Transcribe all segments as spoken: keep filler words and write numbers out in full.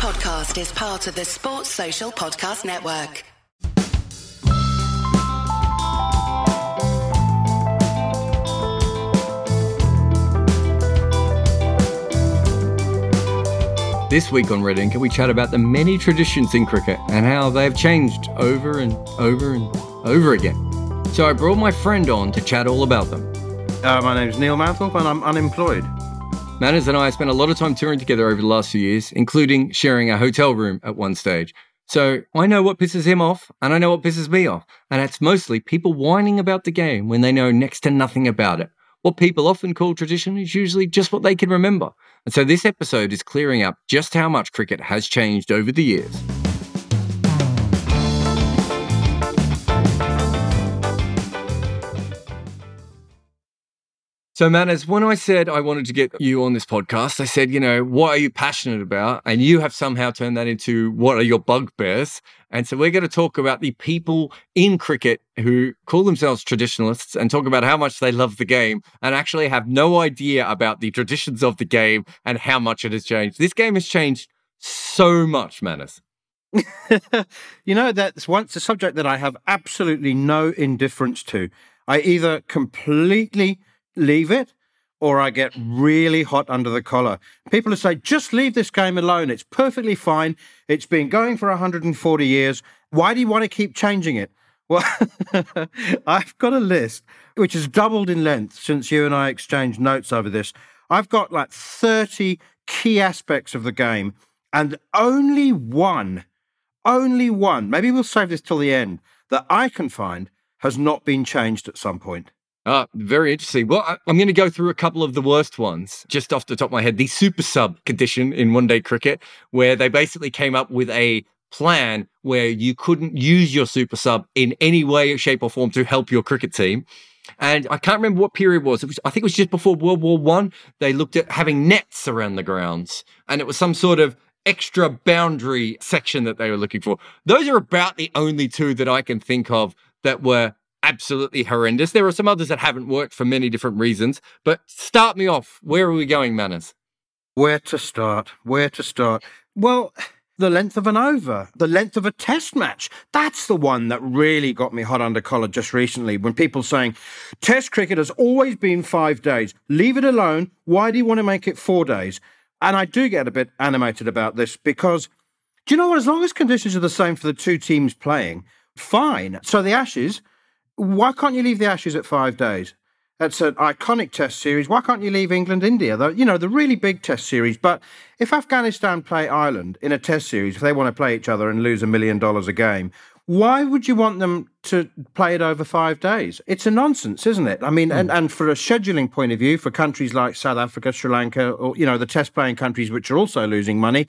podcast is part of the Sports Social Podcast Network. This week on Red Inca, we chat about the many traditions in cricket and how they have changed over and over and over again. So I brought my friend on to chat all about them. Uh, my name's Neil Mantle and I'm unemployed. Manas and I spent a lot of time touring together over the last few years, including sharing a hotel room at one stage. So I know what pisses him off, and I know what pisses me off. And that's mostly people whining about the game when they know next to nothing about it. What people often call tradition is usually just what they can remember. And so this episode is clearing up just how much cricket has changed over the years. So, Manas, when I said I wanted to get you on this podcast, I said, you know, what are you passionate about? And you have somehow turned that into what are your bugbears? And so we're going to talk about the people in cricket who call themselves traditionalists and talk about how much they love the game and actually have no idea about the traditions of the game and how much it has changed. This game has changed so much, Manas. You know, that's once a subject that I have absolutely no indifference to. I either completely leave it, or I get really hot under the collar. People who say, just leave this game alone. It's perfectly fine. It's been going for one hundred forty years. Why do you want to keep changing it? Well, I've got a list which has doubled in length since you and I exchanged notes over this. I've got like thirty key aspects of the game, and only one, only one, maybe we'll save this till the end, that I can find has not been changed at some point. Ah, very interesting. Well, I'm going to go through a couple of the worst ones just off the top of my head. The super sub condition in one day cricket, where they basically came up with a plan where you couldn't use your super sub in any way, shape or form to help your cricket team. And I can't remember what period it was. It was I think it was just before World War One. They looked at having nets around the grounds, and it was some sort of extra boundary section that they were looking for. Those are about the only two that I can think of that were absolutely horrendous. There are some others that haven't worked for many different reasons, but start me off. Where are we going, Manas? Where to start? Where to start? Well, the length of an over, the length of a test match. That's the one that really got me hot under collar just recently when people saying, test cricket has always been five days. Leave it alone. Why do you want to make it four days? And I do get a bit animated about this because, do you know what? As long as conditions are the same for the two teams playing, fine. So the Ashes, why can't you leave the Ashes at five days? That's an iconic test series. Why can't you leave England, India? The, you know, the really big test series. But if Afghanistan play Ireland in a test series, if they want to play each other and lose a million dollars a game, why would you want them to play it over five days? It's a nonsense, isn't it? I mean, mm. and, and for a scheduling point of view, for countries like South Africa, Sri Lanka, or, you know, the test playing countries which are also losing money,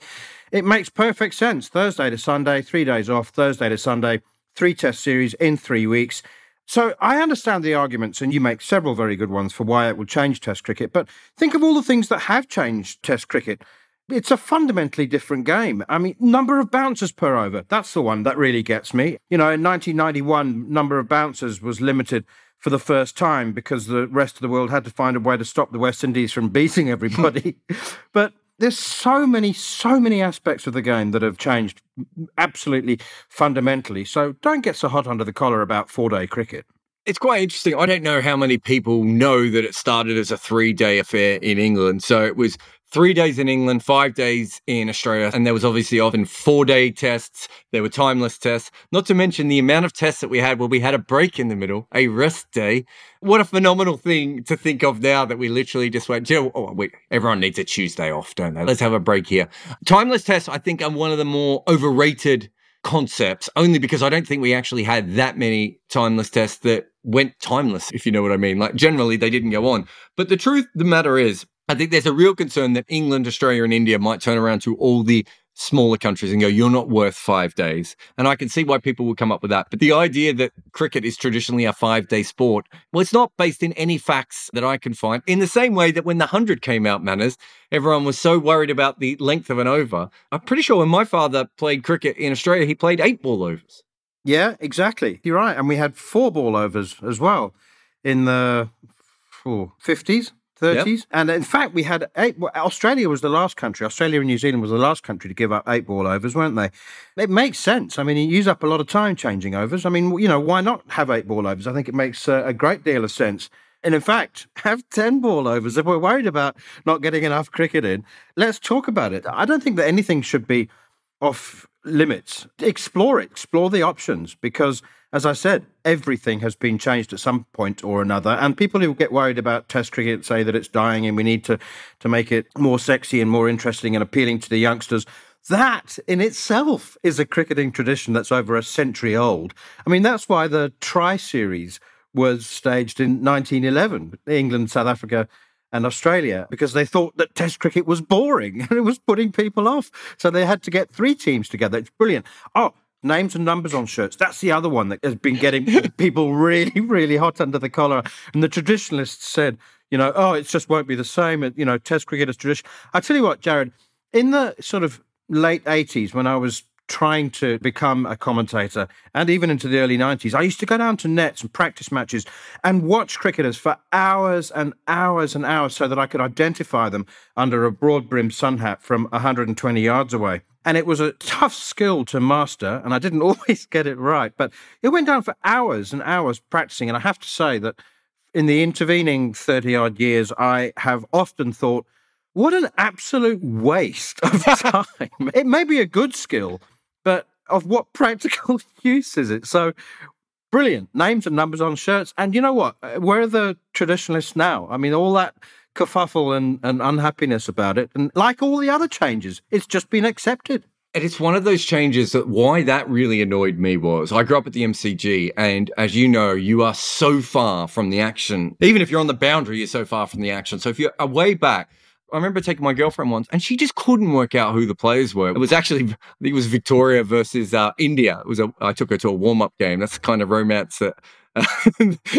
it makes perfect sense. Thursday to Sunday, three days off, Thursday to Sunday, three test series in three weeks. So I understand the arguments, and you make several very good ones for why it will change Test cricket, but think of all the things that have changed Test cricket. It's a fundamentally different game. I mean, number of bouncers per over, that's the one that really gets me. You know, in nineteen ninety-one, number of bouncers was limited for the first time because the rest of the world had to find a way to stop the West Indies from beating everybody. But there's so many, so many aspects of the game that have changed absolutely fundamentally. So don't get so hot under the collar about four-day cricket. It's quite interesting. I don't know how many people know that it started as a three-day affair in England. So it was three days in England, five days in Australia, and there was obviously often four-day tests. There were timeless tests, not to mention the amount of tests that we had where we had a break in the middle, a rest day. What a phenomenal thing to think of now that we literally just went, oh, wait, everyone needs a Tuesday off, don't they? Let's have a break here. Timeless tests, I think, are one of the more overrated concepts, only because I don't think we actually had that many timeless tests that went timeless, if you know what I mean. Like, generally, they didn't go on. But the truth of the matter is, I think there's a real concern that England, Australia, and India might turn around to all the smaller countries and go, you're not worth five days. And I can see why people will come up with that. But the idea that cricket is traditionally a five-day sport, well, it's not based in any facts that I can find. In the same way that when the hundred came out, Manas, everyone was so worried about the length of an over. I'm pretty sure when my father played cricket in Australia, he played eight ball overs. Yeah, exactly. You're right. And we had four ball overs as well in the oh, fifties. thirties. Yep. And in fact, we had eight. Australia was the last country. Australia and New Zealand was the last country to give up eight ball overs, weren't they? It makes sense. I mean, you use up a lot of time changing overs. I mean, you know, why not have eight ball overs? I think it makes uh, a great deal of sense. And in fact, have ten ball overs. If we're worried about not getting enough cricket in, let's talk about it. I don't think that anything should be off limits. Explore it. Explore the options because, as I said, everything has been changed at some point or another. And people who get worried about Test cricket say that it's dying and we need to, to make it more sexy and more interesting and appealing to the youngsters. That in itself is a cricketing tradition that's over a century old. I mean, that's why the Tri-Series was staged in nineteen eleven, England, South Africa and Australia, because they thought that Test cricket was boring and it was putting people off. So they had to get three teams together. It's brilliant. Oh, names and numbers on shirts. That's the other one that has been getting people really, really hot under the collar. And the traditionalists said, you know, oh, it just won't be the same. You know, Test cricket is tradition. I tell you what, Jared, in the sort of late eighties, when I was trying to become a commentator, and even into the early nineties, I used to go down to nets and practice matches and watch cricketers for hours and hours and hours so that I could identify them under a broad-brimmed sun hat from one hundred twenty yards away. And it was a tough skill to master, and I didn't always get it right, but it went down for hours and hours practicing. And I have to say that in the intervening thirty-odd years, I have often thought, what an absolute waste of time. It may be a good skill, but of what practical use is it? So brilliant. Names and numbers on shirts. And you know what? Where are the traditionalists now? I mean, all that kerfuffle and, and unhappiness about it. And like all the other changes, it's just been accepted. And it's one of those changes that why that really annoyed me was I grew up at the M C G, and as you know, you are so far from the action. Even if you're on the boundary, you're so far from the action. So if you're way back, I remember taking my girlfriend once and she just couldn't work out who the players were. It was actually, I think it was Victoria versus uh, India. It was a, I took her to a warm-up game. That's the kind of romance that, uh,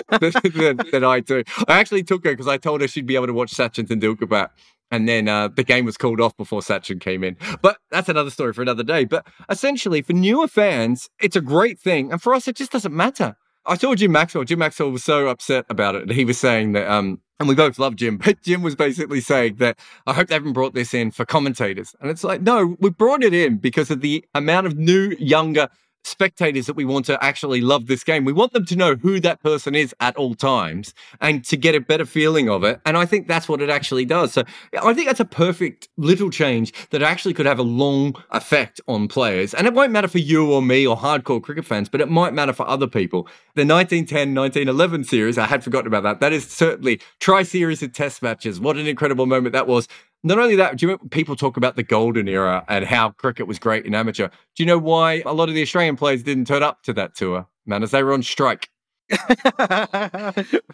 that, that I do. I actually took her because I told her she'd be able to watch Sachin Tendulkar bat. And then uh, the game was called off before Sachin came in. But that's another story for another day. But essentially, for newer fans, it's a great thing. And for us, it just doesn't matter. I saw Jim Maxwell. Jim Maxwell was so upset about it. He was saying that, um, and we both love Jim, but Jim was basically saying that, I hope they haven't brought this in for commentators. And it's like, no, we brought it in because of the amount of new, younger spectators that we want to actually love this game. We want them to know who that person is at all times and to get a better feeling of it. And I think that's what it actually does. So I think that's a perfect little change that actually could have a long effect on players. And it won't matter for you or me or hardcore cricket fans, but it might matter for other people. The nineteen ten nineteen eleven series, I had forgotten about that. That is certainly Tri-Series of Test matches. What an incredible moment that was. Not only that, do you remember people talk about the golden era and how cricket was great in amateur? Do you know why a lot of the Australian players didn't turn up to that tour, Manas? They were on strike.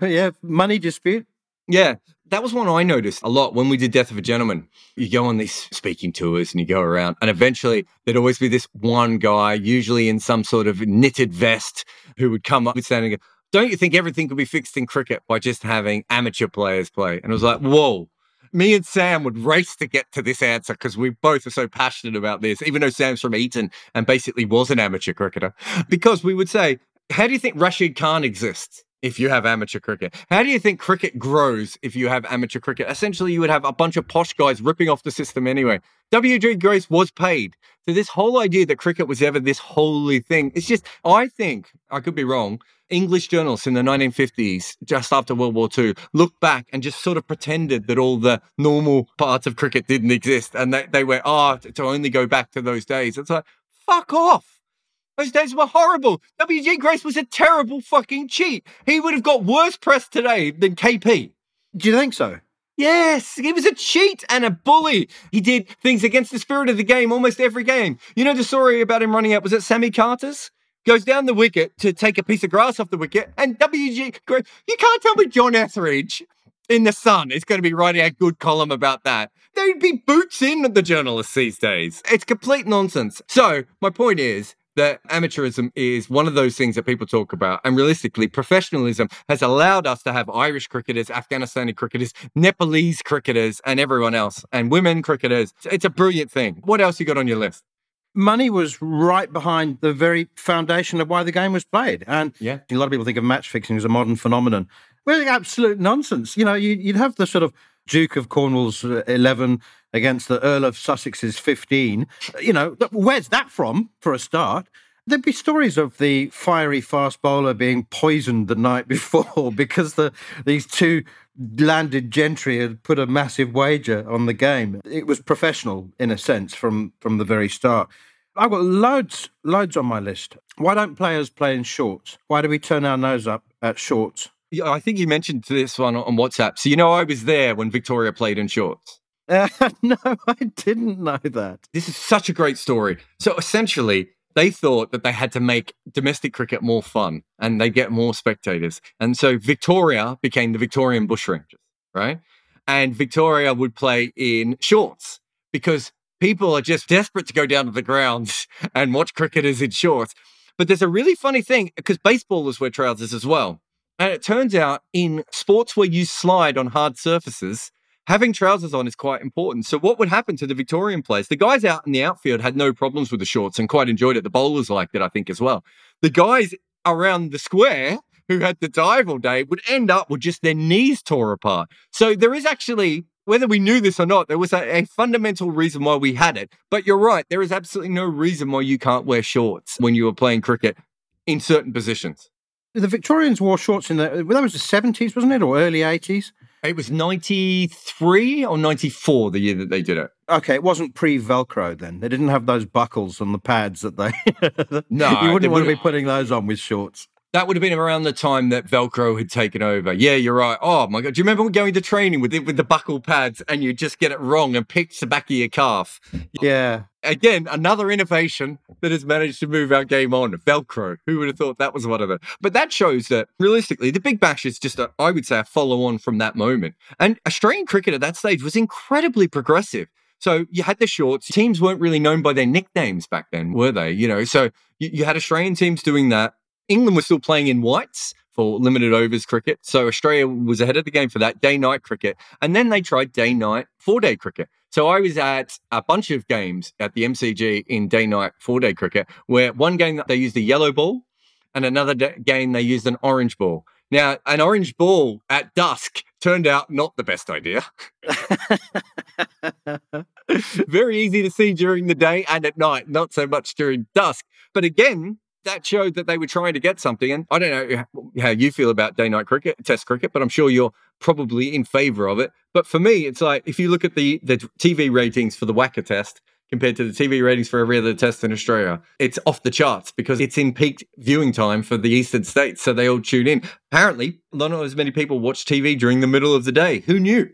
Yeah, money dispute. Yeah, that was one I noticed a lot when we did Death of a Gentleman. You go on these speaking tours and you go around and eventually there'd always be this one guy, usually in some sort of knitted vest, who would come up with standing and go, don't you think everything could be fixed in cricket by just having amateur players play? And it was like, whoa. Me and Sam would race to get to this answer because we both are so passionate about this, even though Sam's from Eton and basically was an amateur cricketer. Because we would say, how do you think Rashid Khan exists if you have amateur cricket? How do you think cricket grows if you have amateur cricket? Essentially, you would have a bunch of posh guys ripping off the system anyway. W G Grace was paid. So this whole idea that cricket was ever this holy thing, it's just, I think, I could be wrong, English journalists in the nineteen fifties, just after World War Two, looked back and just sort of pretended that all the normal parts of cricket didn't exist. And they, they went, ah, oh, to only go back to those days. It's like, fuck off. Those days were horrible. W G Grace was a terrible fucking cheat. He would have got worse press today than K P. Do you think so? Yes, he was a cheat and a bully. He did things against the spirit of the game almost every game. You know the story about him running out, was it Sammy Carter's? Goes down the wicket to take a piece of grass off the wicket, and W G Grace, you can't tell me John Etheridge in The Sun is going to be writing a good column about that. They'd be boots in the journalists these days. It's complete nonsense. So my point is that amateurism is one of those things that people talk about, and realistically, professionalism has allowed us to have Irish cricketers, Afghanistani cricketers, Nepalese cricketers, and everyone else, and women cricketers. It's a brilliant thing. What else you got on your list? Money was right behind the very foundation of why the game was played. And yeah. A lot of people think of match fixing as a modern phenomenon. Well, absolute nonsense. You know, you'd have the sort of Duke of Cornwall's eleven against the Earl of Sussex's fifteen. You know, where's that from, for a start? There'd be stories of the fiery fast bowler being poisoned the night before because the these two landed gentry had put a massive wager on the game. It was professional, in a sense, from, from the very start. I've got loads, loads on my list. Why don't players play in shorts? Why do we turn our nose up at shorts? Yeah, I think you mentioned this one on WhatsApp. So you know I was there when Victoria played in shorts. Uh, no, I didn't know that. This is such a great story. So essentially, they thought that they had to make domestic cricket more fun and they get more spectators. And so Victoria became the Victorian Bushrangers, right? And Victoria would play in shorts because people are just desperate to go down to the grounds and watch cricketers in shorts. But there's a really funny thing because baseballers wear trousers as well. And it turns out in sports where you slide on hard surfaces, having trousers on is quite important. So what would happen to the Victorian players? The guys out in the outfield had no problems with the shorts and quite enjoyed it. The bowlers liked it, I think, as well. The guys around the square who had to dive all day would end up with just their knees tore apart. So there is actually, whether we knew this or not, there was a, a fundamental reason why we had it. But you're right, there is absolutely no reason why you can't wear shorts when you were playing cricket in certain positions. The Victorians wore shorts in the, well, that was the seventies, wasn't it, or early eighties? It was ninety-three or ninety-four, the year that they did it. Okay, it wasn't pre-Velcro then. They didn't have those buckles on the pads that they... No. You wouldn't want to be putting those on with shorts. That would have been around the time that Velcro had taken over. Yeah, you're right. Oh, my God. Do you remember going to training with the, with the buckle pads and you just get it wrong and pick the back of your calf? Yeah. Again, another innovation that has managed to move our game on, Velcro. Who would have thought that was one of them? But that shows that, realistically, the Big Bash is just, a, I would say, a follow-on from that moment. And Australian cricket at that stage was incredibly progressive. So you had the shorts. Teams weren't really known by their nicknames back then, were they? You know, so you, you had Australian teams doing that. England was still playing in whites for limited overs cricket. So Australia was ahead of the game for that, day-night cricket. And then they tried day-night, four-day cricket. So I was at a bunch of games at the M C G in day-night, four-day cricket, where one game they used a yellow ball and another day- game they used an orange ball. Now, an orange ball at dusk turned out not the best idea. Very easy to see during the day and at night, not so much during dusk. But again, that showed that they were trying to get something. And I don't know how you feel about day-night cricket, test cricket, but I'm sure you're probably in favour of it. But for me, it's like, if you look at the, the T V ratings for the WACA test compared to the T V ratings for every other test in Australia, it's off the charts because it's in peak viewing time for the eastern states, so they all tune in. Apparently, not as many people watch T V during the middle of the day. Who knew?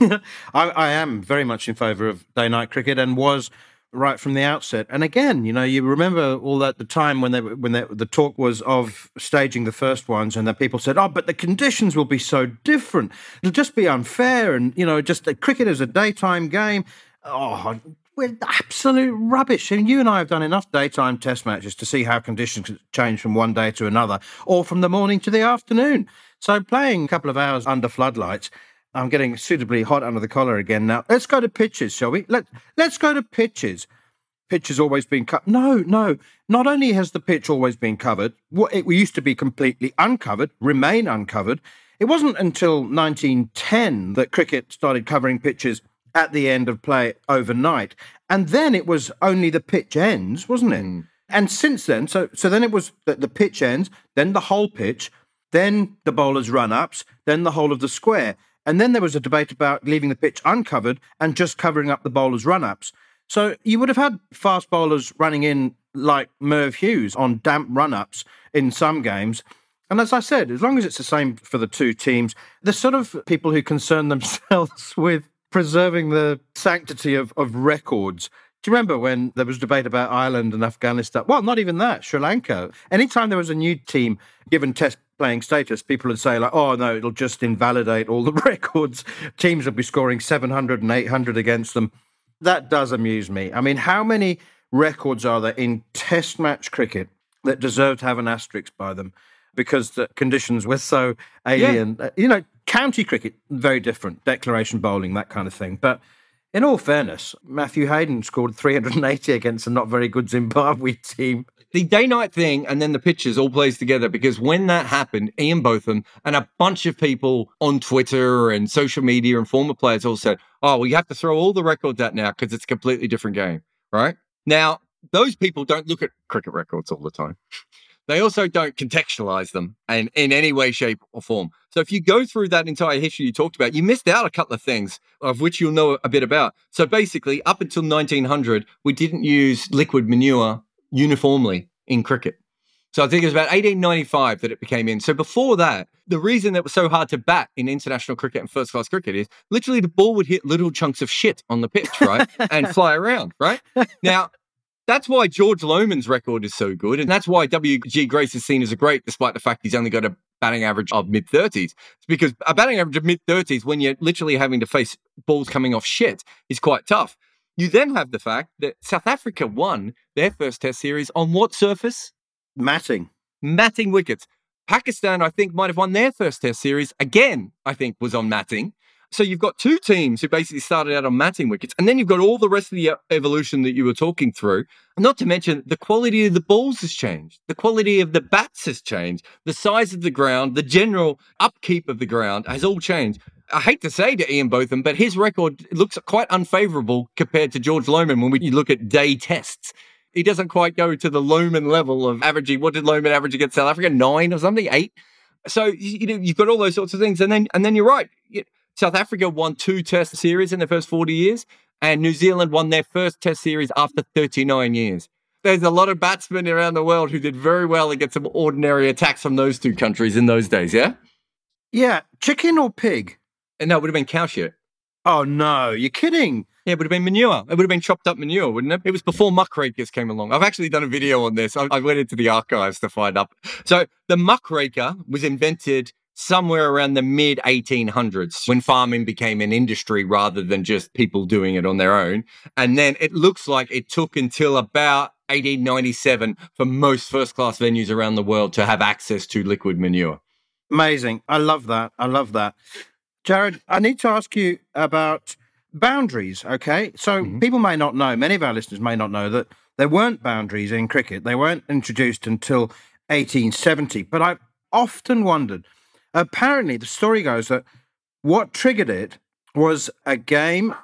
I, I am very much in favour of day-night cricket and was right from the outset. And again, you know, you remember all that, the time when they, when they, the talk was of staging the first ones and the people said, oh, but the conditions will be so different. It'll just be unfair. And, you know, just the cricket is a daytime game. Oh, we're absolute rubbish. And you and I have done enough daytime test matches to see how conditions change from one day to another or from the morning to the afternoon. So playing a couple of hours under floodlights, I'm getting suitably hot under the collar again now. Let's go to pitches, shall we? Let, let's go to pitches. Pitch has always been covered. No, no. Not only has the pitch always been covered, it used to be completely uncovered, remain uncovered. It wasn't until nineteen ten that cricket started covering pitches at the end of play overnight. And then it was only the pitch ends, wasn't it? Mm. And since then, so, so then it was the, the pitch ends, then the whole pitch, then the bowlers' run-ups, then the whole of the square. And then there was a debate about leaving the pitch uncovered and just covering up the bowlers' run-ups. So you would have had fast bowlers running in like Merv Hughes on damp run-ups in some games. And as I said, as long as it's the same for the two teams, the sort of people who concern themselves with preserving the sanctity of, of records. Do you remember when there was debate about Ireland and Afghanistan? Well, not even that, Sri Lanka. Anytime there was a new team given test playing status, people would say, like, oh, no, it'll just invalidate all the records. Teams will be scoring seven hundred and eight hundred against them. That does amuse me. I mean, how many records are there in test match cricket that deserve to have an asterisk by them because the conditions were so alien? Yeah. You know, county cricket, very different. Declaration bowling, that kind of thing. But in all fairness, Matthew Hayden scored three hundred and eighty against a not very good Zimbabwe team. the day-night thing and then the pictures all plays together, because when that happened, Ian Botham and a bunch of people on Twitter and social media and former players all said, oh, well, you have to throw all the records out now because it's a completely different game, right? Now, those people don't look at cricket records all the time. They also don't contextualize them in, in any way, shape, or form. So if you go through that entire history you talked about, you missed out a couple of things, of which you'll know a bit about. So basically, up until nineteen hundred, we didn't use liquid manure uniformly in cricket. So I think it was about eighteen ninety-five that it became in. So before that, the reason that it was so hard to bat in international cricket and first-class cricket is literally the ball would hit little chunks of shit on the pitch, right, and fly around, right? Now, that's why George Lohman's record is so good, and that's why W G Grace is seen as a great, despite the fact he's only got a batting average of mid-thirties. It's because a batting average of mid-thirties, when you're literally having to face balls coming off shit, is quite tough. You then have the fact that South Africa won their first Test series on what surface? Matting. Matting wickets. Pakistan, I think, might have won their first Test series. Again, I think, was on matting. So you've got two teams who basically started out on matting wickets, and then you've got all the rest of the evolution that you were talking through. Not to mention the quality of the balls has changed. The quality of the bats has changed. The size of the ground, the general upkeep of the ground has all changed. I hate to say to Ian Botham, but his record looks quite unfavourable compared to George Lohman when we look at day tests. He doesn't quite go to the Lohman level of averaging. What did Lohman average against South Africa? Nine or something? Eight? So, you know, you've got all those sorts of things. And then, and then you're right. You, South Africa won two Test series in the first forty years, and New Zealand won their first Test series after thirty-nine years. There's a lot of batsmen around the world who did very well against some ordinary attacks from those two countries in those days, yeah? Yeah. Chicken or pig? And no, it would have been cow shit. Oh, no. You're kidding. Yeah, it would have been manure. It would have been chopped up manure, wouldn't it? It was before muckrakers came along. I've actually done a video on this. I, I went into the archives to find up. So the muckraker was invented somewhere around the mid eighteen hundreds when farming became an industry rather than just people doing it on their own. And then it looks like it took until about eighteen ninety-seven for most first-class venues around the world to have access to liquid manure. Amazing. I love that. I love that. Jared, I need to ask you about boundaries, okay? So mm-hmm. people may not know, many of our listeners may not know that there weren't boundaries in cricket. They weren't introduced until eighteen seventy. But I've often wondered, apparently, the story goes that what triggered it was a game,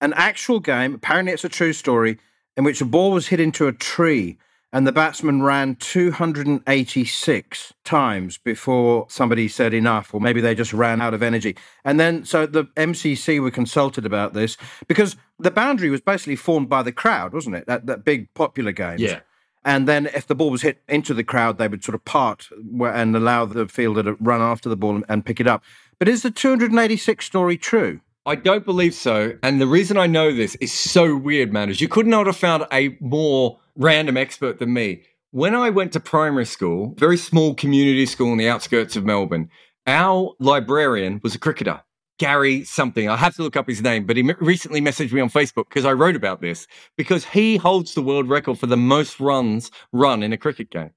an actual game, apparently it's a true story, in which a ball was hit into a tree and the batsman ran two hundred eighty-six times before somebody said enough, or maybe they just ran out of energy. And then, so the M C C were consulted about this because the boundary was basically formed by the crowd, wasn't it? That, that big popular game. Yeah. And then if the ball was hit into the crowd, they would sort of part and allow the fielder to run after the ball and pick it up. But is the two hundred eighty-six story true? I don't believe so. And the reason I know this is so weird, man, is you could not have found a more random expert than me. When I went to primary school, very small community school in the outskirts of Melbourne, our librarian was a cricketer. Gary something. I have to look up his name, but he recently messaged me on Facebook because I wrote about this, because he holds the world record for the most runs run in a cricket game.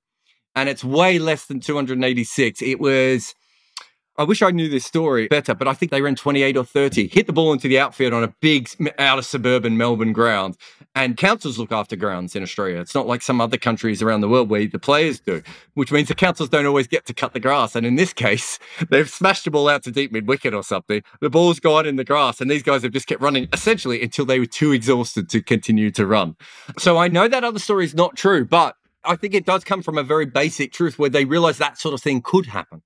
And it's way less than two hundred eighty-six. It was, I wish I knew this story better, but I think they ran twenty-eight or thirty, hit the ball into the outfield on a big outer suburban Melbourne ground. And councils look after grounds in Australia. It's not like some other countries around the world where the players do, which means the councils don't always get to cut the grass. And in this case, they've smashed the ball out to deep mid-wicket or something. The ball's gone in the grass, and these guys have just kept running essentially until they were too exhausted to continue to run. So I know that other story is not true, but I think it does come from a very basic truth where they realized that sort of thing could happen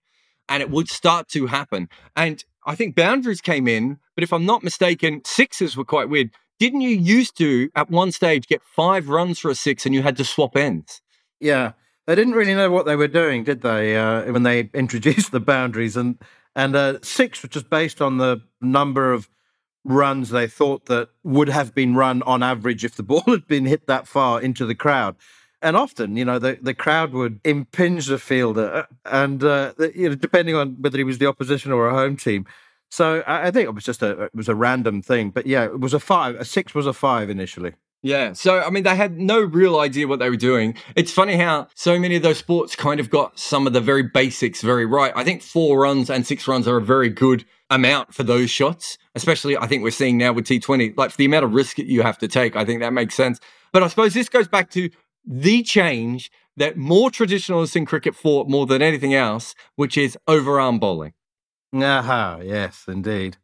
and it would start to happen. And I think boundaries came in, but if I'm not mistaken, sixes were quite weird. Didn't you used to, at one stage, get five runs for a six and you had to swap ends? Yeah. They didn't really know what they were doing, did they, uh, when they introduced the boundaries? And and uh, six was just based on the number of runs they thought that would have been run on average if the ball had been hit that far into the crowd. And often, you know, the, the crowd would impinge the fielder, and uh, you know, depending on whether he was the opposition or a home team. So I think it was just a it was a random thing. But yeah, it was a five. A six was a five initially. Yeah. So, I mean, they had no real idea what they were doing. It's funny how so many of those sports kind of got some of the very basics very right. I think four runs and six runs are a very good amount for those shots, especially I think we're seeing now with T twenty. Like, for the amount of risk that you have to take, I think that makes sense. But I suppose this goes back to the change that more traditionalists in cricket fought more than anything else, which is overarm bowling. Aha, yes, indeed.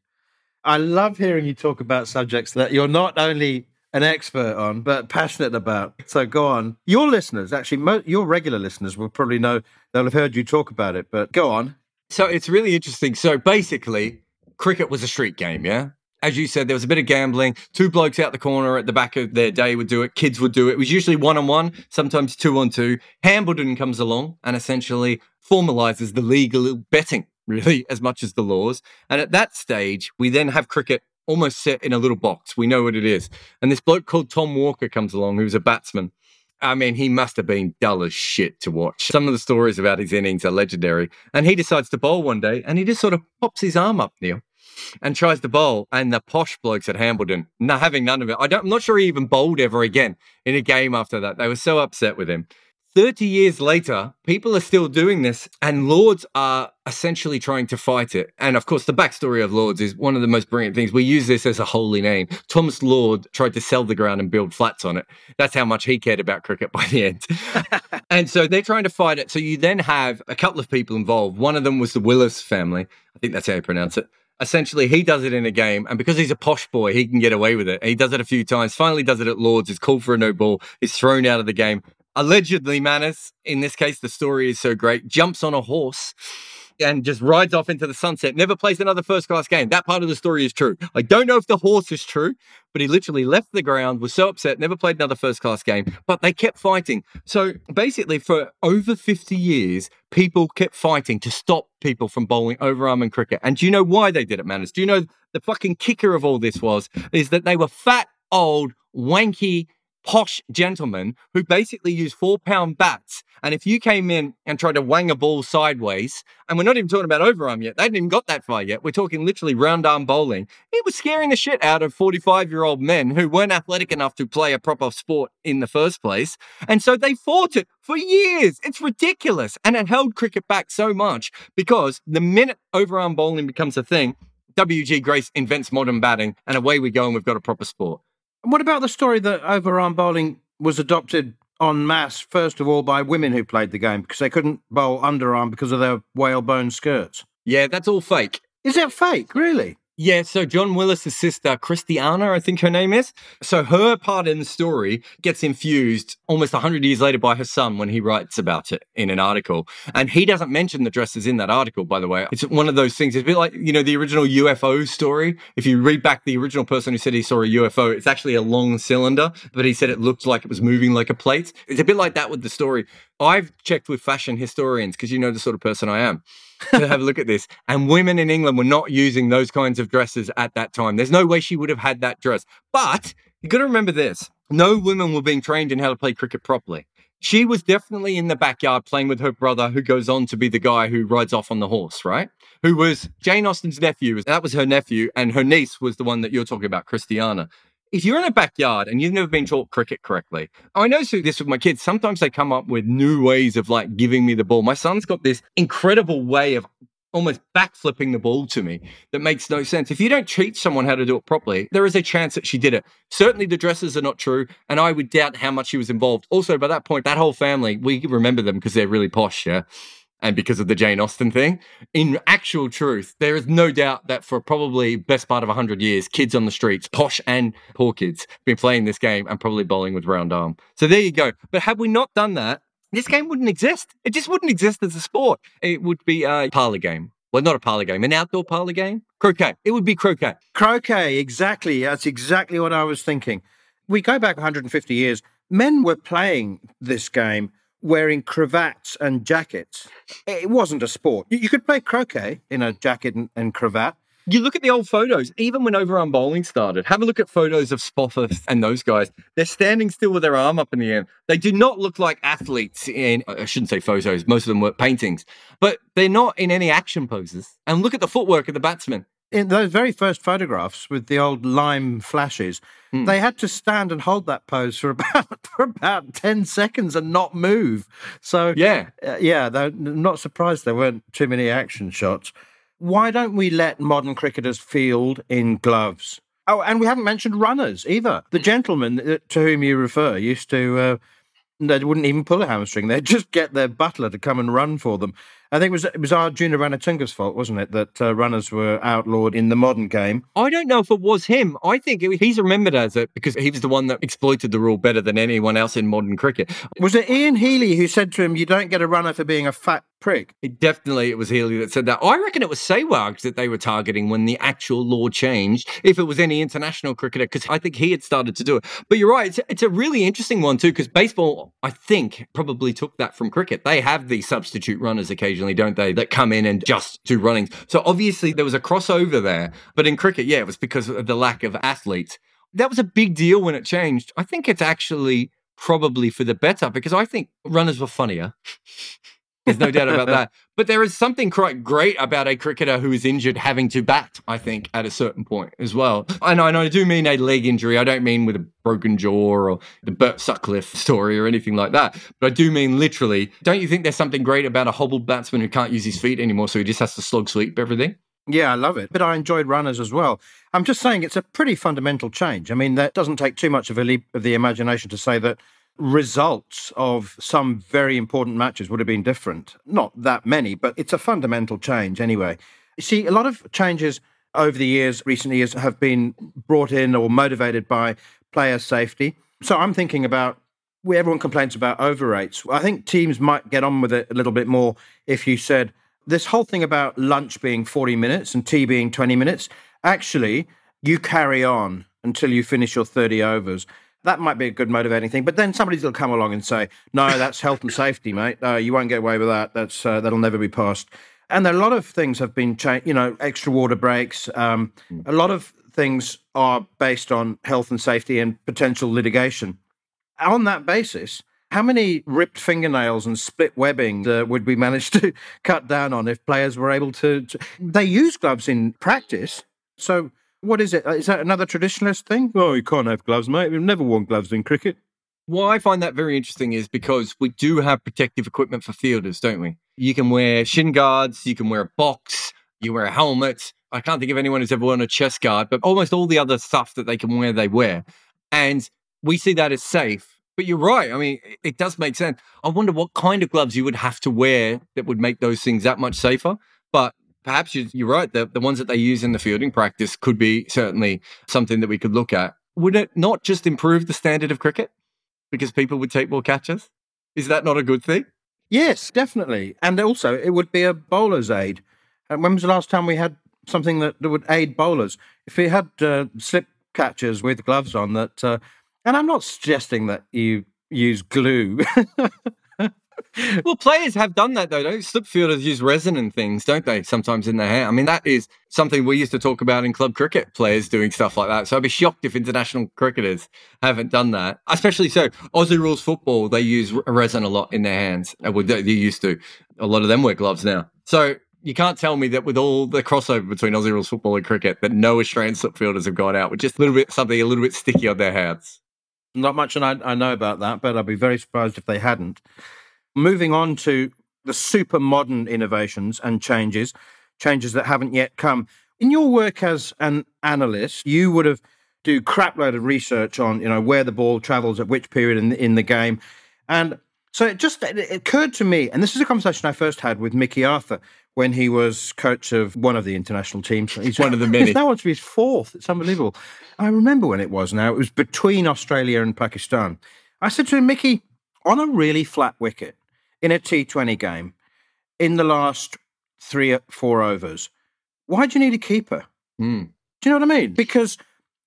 I love hearing you talk about subjects that you're not only an expert on, but passionate about. So go on. Your listeners, actually, mo- your regular listeners will probably know, they'll have heard you talk about it, but go on. So it's really interesting. So basically, cricket was a street game, yeah? As you said, there was a bit of gambling. Two blokes out the corner at the back of their day would do it. Kids would do it. It was usually one-on-one, sometimes two-on-two. Hambledon comes along and essentially formalises the legal betting, really, as much as the laws. And at that stage, we then have cricket almost set in a little box. We know what it is. And this bloke called Tom Walker comes along, who's a batsman. I mean, he must have been dull as shit to watch. Some of the stories about his innings are legendary. And he decides to bowl one day, and he just sort of pops his arm up, Neil, and tries to bowl, and the posh blokes at Hambledon, not having none of it. I don't, I'm not sure he even bowled ever again in a game after that. They were so upset with him. thirty years later, people are still doing this, and Lords are essentially trying to fight it. And of course, the backstory of Lords is one of the most brilliant things. We use this as a holy name. Thomas Lord tried to sell the ground and build flats on it. That's how much he cared about cricket by the end. And so they're trying to fight it. So you then have a couple of people involved. One of them was the Willis family. I think that's how you pronounce it. Essentially, he does it in a game, and because he's a posh boy, he can get away with it. He does it a few times, finally does it at Lords, is called for a no ball, is thrown out of the game. Allegedly, Manas, in this case, the story is so great, jumps on a horse and just rides off into the sunset, never plays another first-class game. That part of the story is true. I don't know if the horse is true, but he literally left the ground, was so upset, never played another first-class game, but they kept fighting. So basically, for over fifty years, people kept fighting to stop people from bowling overarm in cricket. And do you know why they did it, Manas? Do you know the fucking kicker of all this was, is that they were fat, old, wanky, posh gentlemen who basically use four-pound bats. And if you came in and tried to wang a ball sideways, and we're not even talking about overarm yet, they hadn't even got that far yet. We're talking literally round-arm bowling. It was scaring the shit out of forty-five-year-old men who weren't athletic enough to play a proper sport in the first place. And so they fought it for years. It's ridiculous. And it held cricket back so much because the minute overarm bowling becomes a thing, W G Grace invents modern batting, and away we go, and we've got a proper sport. What about the story that overarm bowling was adopted en masse, first of all, by women who played the game because they couldn't bowl underarm because of their whalebone skirts? Yeah, that's all fake. Is that fake, really? Yeah, so John Willis's sister, Christiana, I think her name is. So her part in the story gets infused almost one hundred years later by her son when he writes about it in an article. And he doesn't mention the dresses in that article, by the way. It's one of those things. It's a bit like, you know, the original U F O story. If you read back the original person who said he saw a U F O, it's actually a long cylinder, but he said it looked like it was moving like a plate. It's a bit like that with the story. I've checked with fashion historians, because you know the sort of person I am, to have a look at this. And women in England were not using those kinds of dresses at that time. There's no way she would have had that dress. But you've got to remember this. No women were being trained in how to play cricket properly. She was definitely in the backyard playing with her brother, who goes on to be the guy who rides off on the horse, right? Who was Jane Austen's nephew. That was her nephew. And her niece was the one that you're talking about, Christiana. If you're in a backyard and you've never been taught cricket correctly, I notice this with my kids. Sometimes they come up with new ways of like giving me the ball. My son's got this incredible way of almost backflipping the ball to me that makes no sense. If you don't teach someone how to do it properly, there is a chance that she did it. Certainly the dresses are not true, and I would doubt how much she was involved. Also, by that point, that whole family, we remember them because they're really posh, yeah? And because of the Jane Austen thing, in actual truth, there is no doubt that for probably best part of one hundred years, kids on the streets, posh and poor kids, have been playing this game and probably bowling with round arm. So there you go. But had we not done that, this game wouldn't exist. It just wouldn't exist as a sport. It would be a parlour game. Well, not a parlour game, an outdoor parlour game. Croquet. It would be croquet. Croquet, exactly. That's exactly what I was thinking. We go back one hundred fifty years. Men were playing this game wearing cravats and jackets. It wasn't a sport. You could play croquet in a jacket and, and cravat. You look at the old photos, even when overarm bowling started, have a look at photos of Spofforth and those guys. They're standing still with their arm up in the air. They do not look like athletes in, I shouldn't say photos, most of them were paintings, but they're not in any action poses. And look at the footwork of the batsmen. In those very first photographs with the old lime flashes, mm. they had to stand and hold that pose for about for about ten seconds and not move. So yeah, uh, yeah, they're not surprised there weren't too many action shots. Why don't we let modern cricketers field in gloves? Oh, and we haven't mentioned runners either. The gentleman to whom you refer used to uh, They wouldn't even pull a hamstring. They'd just get their butler to come and run for them. I think it was it was Arjuna Ranatunga's fault, wasn't it, that uh, runners were outlawed in the modern game? I don't know if it was him. I think it, he's remembered as it because he was the one that exploited the rule better than anyone else in modern cricket. Was it Ian Healy who said to him, you don't get a runner for being a fat prick? It definitely it was Healy that said that. I reckon it was Sehwag that they were targeting when the actual law changed, if it was any international cricketer, because I think he had started to do it. But you're right, it's, it's a really interesting one too, because baseball, I think, probably took that from cricket. They have these substitute runners occasionally, don't they, that come in and just do runnings. So obviously there was a crossover there. But in cricket, yeah, it was because of the lack of athletes. That was a big deal when it changed. I think it's actually probably for the better because I think runners were funnier. There's no doubt about that. But there is something quite great about a cricketer who is injured having to bat, I think, at a certain point as well. And I, and I do mean a leg injury. I don't mean with a broken jaw or the Bert Sutcliffe story or anything like that. But I do mean literally, don't you think there's something great about a hobbled batsman who can't use his feet anymore, so he just has to slog sweep everything? Yeah, I love it. But I enjoyed runners as well. I'm just saying it's a pretty fundamental change. I mean, that doesn't take too much of a leap of the imagination to say that results of some very important matches would have been different. Not that many, but it's a fundamental change anyway. You see, a lot of changes over the years, recent years, have been brought in or motivated by player safety. So I'm thinking about, where everyone complains about overrates. I think teams might get on with it a little bit more if you said, this whole thing about lunch being forty minutes and tea being twenty minutes, actually, you carry on until you finish your thirty overs. That might be a good motivating thing. But then somebody will come along and say, no, that's health and safety, mate. Uh, you won't get away with that. That's uh, that'll never be passed. And a lot of things have been changed, you know, extra water breaks. Um, a lot of things are based on health and safety and potential litigation. On that basis, how many ripped fingernails and split webbing uh, would we manage to cut down on if players were able to, to... They use gloves in practice, so... What is it? Is that another traditionalist thing? Oh, you can't have gloves, mate. We've never worn gloves in cricket. Why I find that very interesting is because we do have protective equipment for fielders, don't we? You can wear shin guards, you can wear a box, you wear a helmet. I can't think of anyone who's ever worn a chest guard, but almost all the other stuff that they can wear, they wear. And we see that as safe. But you're right. I mean, it does make sense. I wonder what kind of gloves you would have to wear that would make those things that much safer. But perhaps you're right, the, the ones that they use in the fielding practice could be certainly something that we could look at. Would it not just improve the standard of cricket because people would take more catches? Is that not a good thing? Yes, definitely. And also, it would be a bowler's aid. And when was the last time we had something that would aid bowlers? If we had uh, slip catches with gloves on that... Uh, and I'm not suggesting that you use glue... Well, players have done that, though, don't slip fielders use resin and things, don't they, sometimes in their hair? I mean, that is something we used to talk about in club cricket, players doing stuff like that. So I'd be shocked if international cricketers haven't done that, especially so. Aussie rules football, they use resin a lot in their hands. Well, they used to. A lot of them wear gloves now. So you can't tell me that with all the crossover between Aussie rules football and cricket that no Australian slip fielders have gone out with just a little bit something a little bit sticky on their hands. Not much and I, I know about that, but I'd be very surprised if they hadn't. Moving on to the super modern innovations and changes, changes that haven't yet come. In your work as an analyst, you would have do crapload of research on, you know, where the ball travels at which period in the, in the game. And so it just it occurred to me, and this is a conversation I first had with Mickey Arthur when he was coach of one of the international teams. He's one of the many. He's now on to his fourth. It's unbelievable. I remember when it was now. It was between Australia and Pakistan. I said to him, Mickey, on a really flat wicket, in a T twenty game, in the last three or four overs, why do you need a keeper? Mm. Do you know what I mean? Because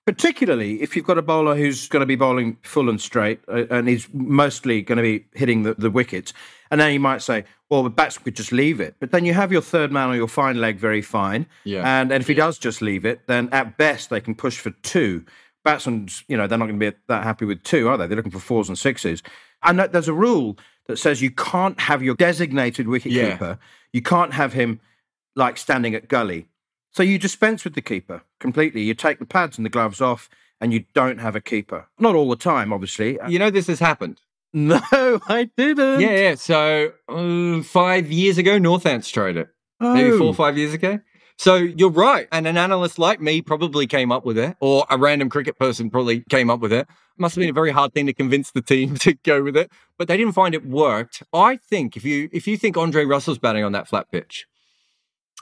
particularly if you've got a bowler who's going to be bowling full and straight uh, and he's mostly going to be hitting the, the wickets, and then you might say, well, the batsman could just leave it. But then you have your third man or your fine leg very fine, yeah. and, and if he does just leave it, then at best they can push for two. Batsmen, you know, they're not going to be that happy with two, are they? They're looking for fours and sixes. And there's a rule that says you can't have your designated wicketkeeper. Yeah. You can't have him, like, standing at gully. So you dispense with the keeper completely. You take the pads and the gloves off and you don't have a keeper. Not all the time, obviously. You know this has happened. No, I didn't. Yeah, yeah. So uh, five years ago, Northants tried it. Oh. Maybe four or five years ago. So you're right. And an analyst like me probably came up with it, or a random cricket person probably came up with it. It must have been a very hard thing to convince the team to go with it, but they didn't find it worked. I think if you if you think Andre Russell's batting on that flat pitch,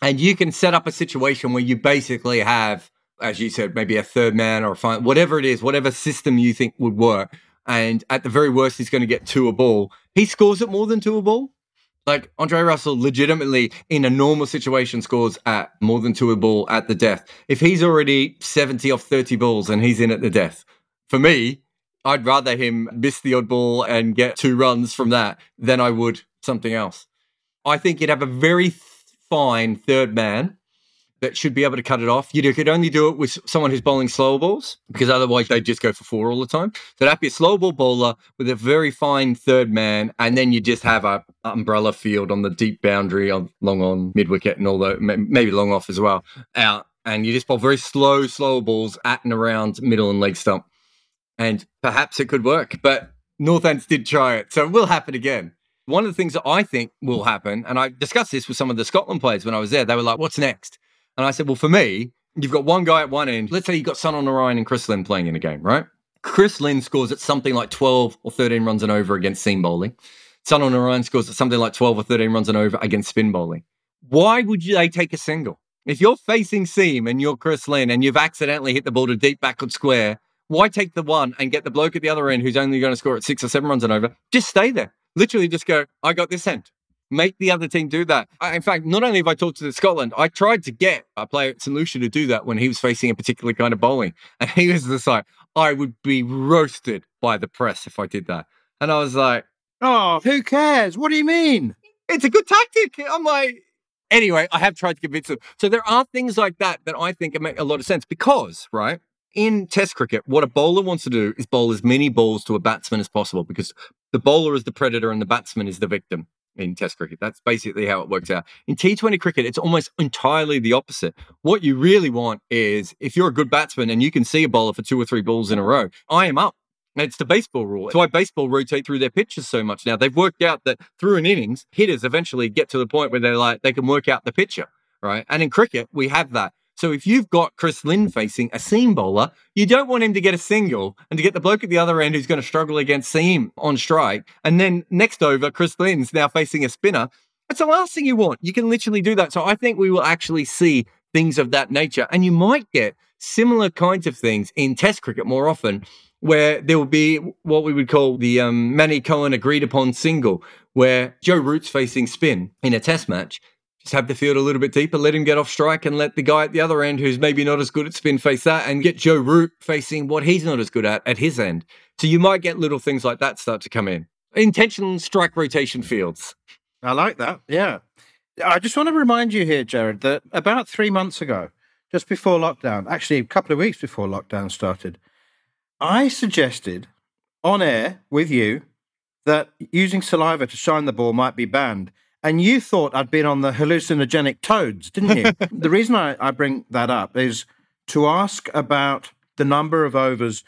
and you can set up a situation where you basically have, as you said, maybe a third man or a final, whatever it is, whatever system you think would work, and at the very worst, he's going to get two a ball. He scores at more than two a ball. Like, Andre Russell legitimately, in a normal situation, scores at more than two a ball at the death. If he's already seventy off thirty balls and he's in at the death, for me, I'd rather him miss the odd ball and get two runs from that than I would something else. I think you'd have a very th- fine third man that should be able to cut it off. You could only do it with someone who's bowling slow balls, because otherwise they just go for four all the time. So that'd be a slow ball bowler with a very fine third man, and then you just have a umbrella field on the deep boundary, on long on, mid wicket, and all that, maybe long off as well, out. And you just bowl very slow, slow balls at and around middle and leg stump. And perhaps it could work, but Northants did try it, so it will happen again. One of the things that I think will happen, and I discussed this with some of the Scotland players when I was there, they were like, what's next? And I said, well, for me, you've got one guy at one end. Let's say you've got Sunil Narine and Chris Lynn playing in a game, right? Chris Lynn scores at something like twelve or thirteen runs and over against seam bowling. Sunil Narine scores at something like twelve or thirteen runs and over against spin bowling. Why would they take a single? If you're facing seam and you're Chris Lynn and you've accidentally hit the ball to deep backward square, why take the one and get the bloke at the other end who's only going to score at six or seven runs and over? Just stay there. Literally just go, I got this end. Make the other team do that. I, in fact, not only have I talked to the Scotland, I tried to get a player at Saint Lucia to do that when he was facing a particular kind of bowling. And he was just like, I would be roasted by the press if I did that. And I was like, oh, who cares? What do you mean? It's a good tactic. I'm like, anyway, I have tried to convince them. So there are things like that that I think make a lot of sense because, right, in Test cricket, what a bowler wants to do is bowl as many balls to a batsman as possible because the bowler is the predator and the batsman is the victim. In Test cricket, that's basically how it works out. In T twenty cricket, it's almost entirely the opposite. What you really want is, if you're a good batsman and you can see a bowler for two or three balls in a row, I am up. It's the baseball rule. It's why baseball rotate through their pitches so much now. They've worked out that through an innings, hitters eventually get to the point where they're like, they can work out the pitcher, right? And in cricket, we have that. So if you've got Chris Lynn facing a seam bowler, you don't want him to get a single and to get the bloke at the other end who's going to struggle against seam on strike. And then next over, Chris Lynn's now facing a spinner. That's the last thing you want. You can literally do that. So I think we will actually see things of that nature. And you might get similar kinds of things in Test cricket more often, where there will be what we would call the um, Manny Cohen agreed upon single, where Joe Root's facing spin in a Test match. Just have the field a little bit deeper, let him get off strike and let the guy at the other end who's maybe not as good at spin face that and get Joe Root facing what he's not as good at at his end. So you might get little things like that start to come in. Intentional strike rotation fields. I like that, yeah. I just want to remind you here, Jared, that about three months ago, just before lockdown, actually a couple of weeks before lockdown started, I suggested on air with you that using saliva to shine the ball might be banned. And you thought I'd been on the hallucinogenic toads, didn't you? The reason I, I bring that up is to ask about the number of overs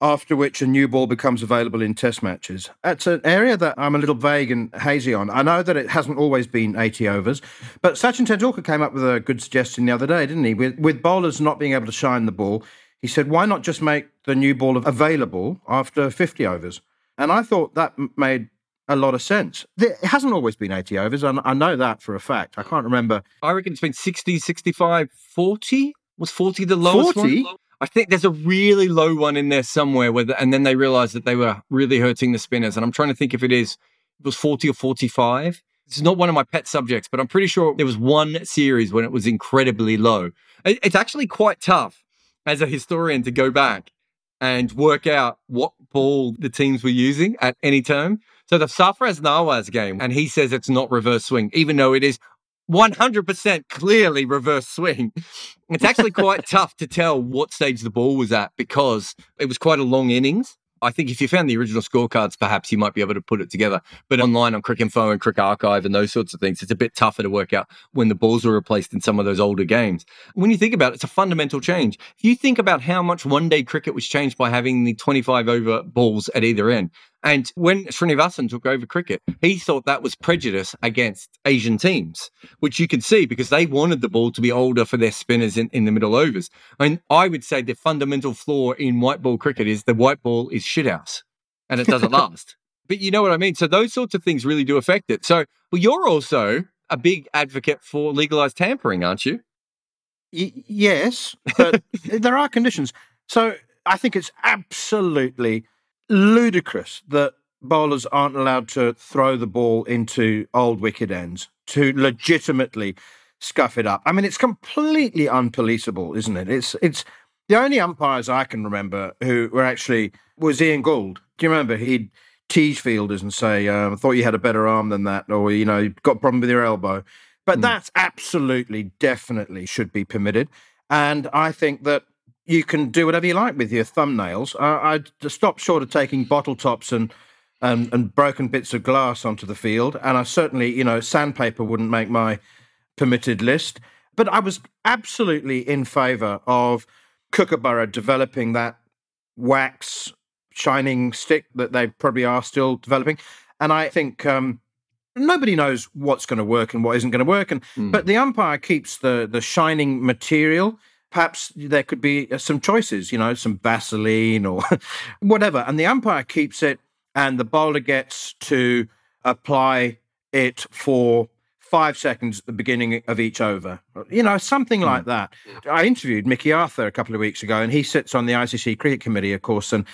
after which a new ball becomes available in Test matches. It's an area that I'm a little vague and hazy on. I know that it hasn't always been eighty overs, but Sachin Tendulkar came up with a good suggestion the other day, didn't he? With, with bowlers not being able to shine the ball, he said, why not just make the new ball available after fifty overs? And I thought that made a lot of sense. It hasn't always been eighty overs, and I know that for a fact. I can't remember. I reckon it's been sixty, sixty-five, forty? Was forty the lowest forty? One? I think there's a really low one in there somewhere, where the, and then they realised that they were really hurting the spinners, and I'm trying to think if it is, it was forty or forty-five. This is not one of my pet subjects, but I'm pretty sure there was one series when it was incredibly low. It's actually quite tough as a historian to go back and work out what ball the teams were using at any time. So the Sarfaraz Nawaz game, and he says it's not reverse swing, even though it is one hundred percent clearly reverse swing. It's actually quite tough to tell what stage the ball was at because it was quite a long innings. I think if you found the original scorecards, perhaps you might be able to put it together. But online on Crick Info and Crick Archive and those sorts of things, it's a bit tougher to work out when the balls were replaced in some of those older games. When you think about it, it's a fundamental change. If you think about how much one-day cricket was changed by having the twenty-five-over balls at either end, And when Srinivasan took over cricket, he thought that was prejudice against Asian teams, which you can see because they wanted the ball to be older for their spinners in, in the middle overs. I mean, I would say the fundamental flaw in white ball cricket is the white ball is shithouse and it doesn't last. But you know what I mean? So those sorts of things really do affect it. So well, you're also a big advocate for legalised tampering, aren't you? Y- yes, but there are conditions. So I think it's absolutely ludicrous that bowlers aren't allowed to throw the ball into old wicket ends to legitimately scuff it up. I mean, it's completely unpoliceable, isn't it? It's it's the only umpires I can remember who were actually was Ian Gould. Do you remember? He'd tease fielders and say, um, I thought you had a better arm than that, or, you know, you've got a problem with your elbow. But mm. that's absolutely, definitely should be permitted. And I think that you can do whatever you like with your thumbnails. Uh, I stopped short of taking bottle tops and, and and broken bits of glass onto the field. And I certainly, you know, sandpaper wouldn't make my permitted list. But I was absolutely in favour of Kookaburra developing that wax shining stick that they probably are still developing. And I think um, nobody knows what's going to work and what isn't going to work. And mm. But the umpire keeps the the shining material. Perhaps there could be some choices, you know, some Vaseline or whatever. And the umpire keeps it and the bowler gets to apply it for five seconds at the beginning of each over, you know, something like that. I interviewed Mickey Arthur a couple of weeks ago and he sits on the I C C Cricket Committee, of course, and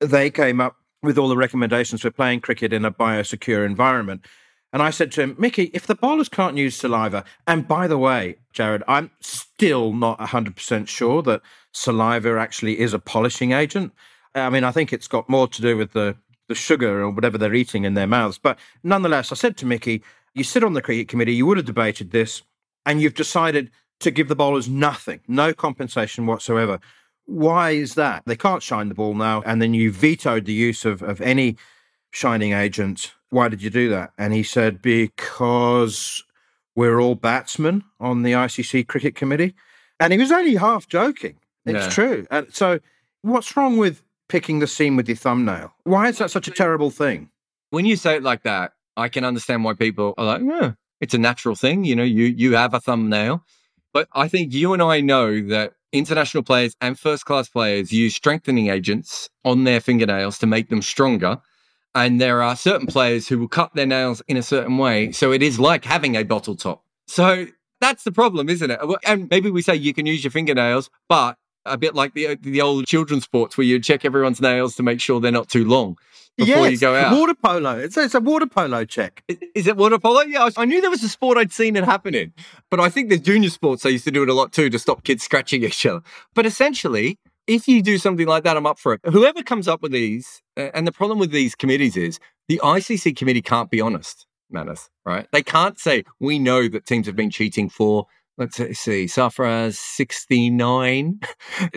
they came up with all the recommendations for playing cricket in a biosecure environment. And I said to him, Mickey, if the bowlers can't use saliva, and by the way, Jared, I'm still not one hundred percent sure that saliva actually is a polishing agent. I mean, I think it's got more to do with the, the sugar or whatever they're eating in their mouths. But nonetheless, I said to Mickey, you sit on the cricket committee, you would have debated this, and you've decided to give the bowlers nothing, no compensation whatsoever. Why is that? They can't shine the ball now, and then you vetoed the use of, of any shining agent. Why did you do that? And he said, because we're all batsmen on the I C C Cricket Committee. And he was only half joking. It's yeah. true. And so what's wrong with picking the seam with your thumbnail? Why is that such a terrible thing? When you say it like that, I can understand why people are like, yeah, it's a natural thing. You know, you you have a thumbnail. But I think you and I know that international players and first-class players use strengthening agents on their fingernails to make them stronger. And there are certain players who will cut their nails in a certain way. So it is like having a bottle top. So that's the problem, isn't it? And maybe we say you can use your fingernails, but a bit like the the old children's sports where you check everyone's nails to make sure they're not too long before yes, you go out. Water polo. It's, it's a water polo check. Is, is it water polo? Yeah, I, was, I knew there was a sport I'd seen it happen in. But I think there's junior sports. They used to do it a lot too to stop kids scratching each other. But essentially, if you do something like that, I'm up for it. Whoever comes up with these, and the problem with these committees is the I C C committee can't be honest, Manas, right? They can't say, we know that teams have been cheating for, let's see, Safra's sixty-nine.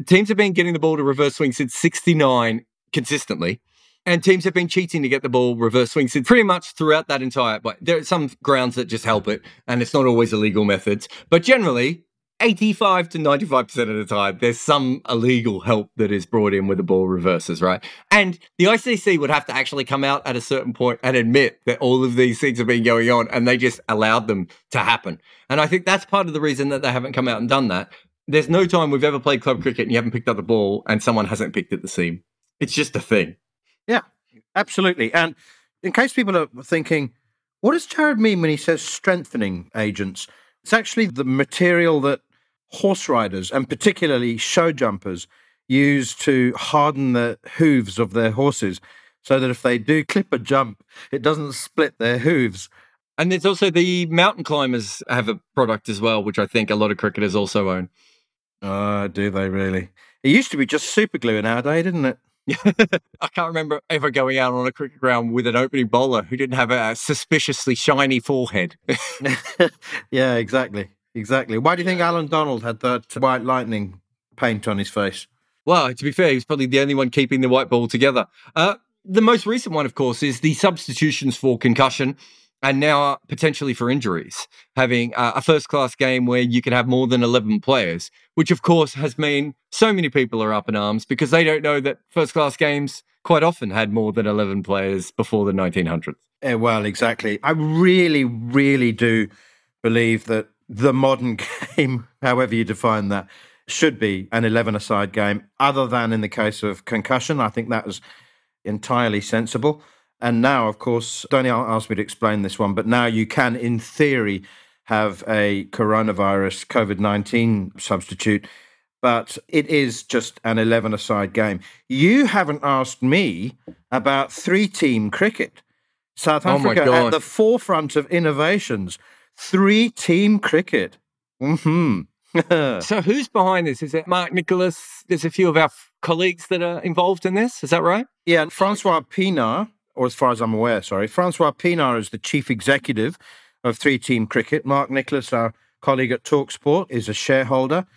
Teams have been getting the ball to reverse swing since sixty-nine consistently. And teams have been cheating to get the ball reverse swing since pretty much throughout that entire, but there are some grounds that just help it. And it's not always illegal methods, but generally, eighty-five to ninety-five percent of the time, there's some illegal help that is brought in with the ball reverses, right? And the I C C would have to actually come out at a certain point and admit that all of these things have been going on and they just allowed them to happen. And I think that's part of the reason that they haven't come out and done that. There's no time we've ever played club cricket and you haven't picked up the ball and someone hasn't picked at the seam. It's just a thing. Yeah, absolutely. And in case people are thinking, what does Jared mean when he says strengthening agents? It's actually the material that horse riders and particularly show jumpers use to harden the hooves of their horses so that if they do clip a jump, it doesn't split their hooves. And there's also the mountain climbers have a product as well, which I think a lot of cricketers also own. Oh, do they really? It used to be just super glue nowadays, didn't it? I can't remember ever going out on a cricket ground with an opening bowler who didn't have a suspiciously shiny forehead. Yeah, exactly. Exactly. Why do you think Alan Donald had that white lightning paint on his face? Well, to be fair, he was probably the only one keeping the white ball together. Uh, the most recent one, of course, is the substitutions for concussion and now potentially for injuries, having uh, a first-class game where you can have more than eleven players, which, of course, has meant so many people are up in arms because they don't know that first-class games quite often had more than eleven players before the nineteen hundreds. Yeah, well, exactly. I really, really do believe that the modern game, however you define that, should be an eleven-a-side game, other than in the case of concussion. I think that was entirely sensible. And now, of course, Donnie asked me to explain this one, but now you can, in theory, have a coronavirus COVID nineteen substitute, but it is just an eleven-a-side game. You haven't asked me about three-team cricket. South Africa oh at the forefront of innovations. Three-team cricket. Mm-hmm. So who's behind this? Is it Mark Nicholas? There's a few of our f- colleagues that are involved in this. Is that right? Yeah, Francois Pienaar, or as far as I'm aware, sorry. Francois Pienaar is the chief executive of Three Team Cricket. Mark Nicholas, our colleague at TalkSport, is a shareholder.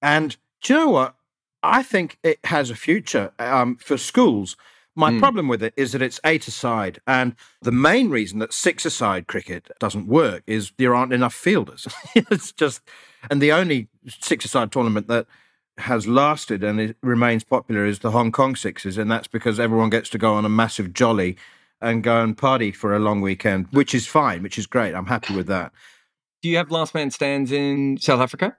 And do you know what? I think it has a future um, for schools. My mm. problem with it is that it's eight-a-side, and the main reason that six-a-side cricket doesn't work is there aren't enough fielders. It's just, and the only six-a-side tournament that has lasted and it remains popular is the Hong Kong Sixes, and that's because everyone gets to go on a massive jolly and go and party for a long weekend, which is fine, which is great. I'm happy with that. Do you have last man stands in South Africa?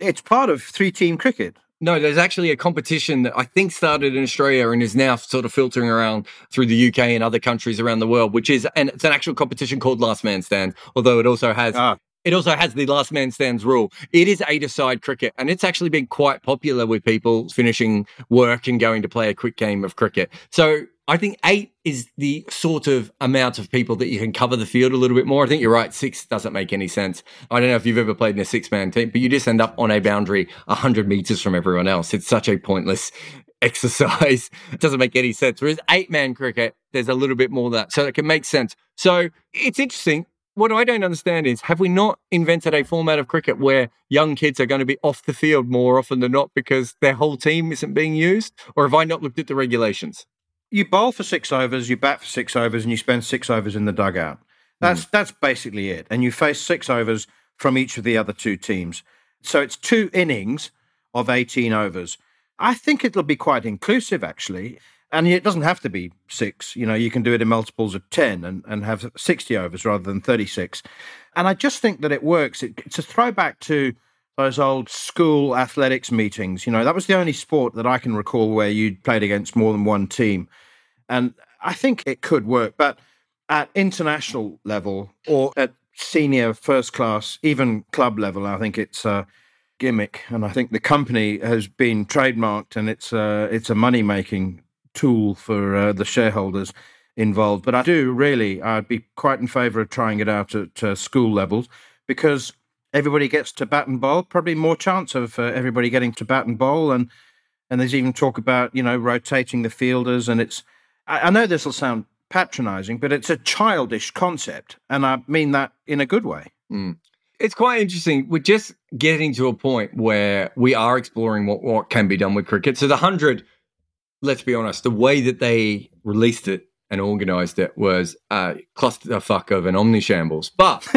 It's part of three-team cricket. No, there's actually a competition that I think started in Australia and is now sort of filtering around through the U K and other countries around the world, which is, and it's an actual competition called Last Man Stands, although it also has ah. it also has the Last Man Stands rule. It is eight-a-side cricket, and it's actually been quite popular with people finishing work and going to play a quick game of cricket. So I think eight is the sort of amount of people that you can cover the field a little bit more. I think you're right, six doesn't make any sense. I don't know if you've ever played in a six-man team, but you just end up on a boundary one hundred metres from everyone else. It's such a pointless exercise. It doesn't make any sense. Whereas eight-man cricket, there's a little bit more of that, so it can make sense. So it's interesting. What I don't understand is, have we not invented a format of cricket where young kids are going to be off the field more often than not because their whole team isn't being used? Or have I not looked at the regulations? You bowl for six overs, you bat for six overs, and you spend six overs in the dugout. That's mm. that's basically it. And you face six overs from each of the other two teams. So it's two innings of eighteen overs. I think it'll be quite inclusive, actually. And it doesn't have to be six. You know, you can do it in multiples of ten and, and have sixty overs rather than thirty-six. And I just think that it works. It, it's a throwback to those old school athletics meetings. You know, that was the only sport that I can recall where you played against more than one team. And I think it could work. But at international level or at senior first class, even club level, I think it's a gimmick. And I think the company has been trademarked, and it's a, it's a money-making tool for uh, the shareholders involved. But I do really, I'd be quite in favour of trying it out at uh, school levels, because everybody gets to bat and bowl, probably more chance of uh, everybody getting to bat and bowl. And and there's even talk about, you know, rotating the fielders. And it's, I, I know this will sound patronising, but it's a childish concept. And I mean that in a good way. Mm. It's quite interesting. We're just getting to a point where we are exploring what, what can be done with cricket. So the one hundred... let's be honest, the way that they released it and organised it was a clusterfuck of an omnishambles. But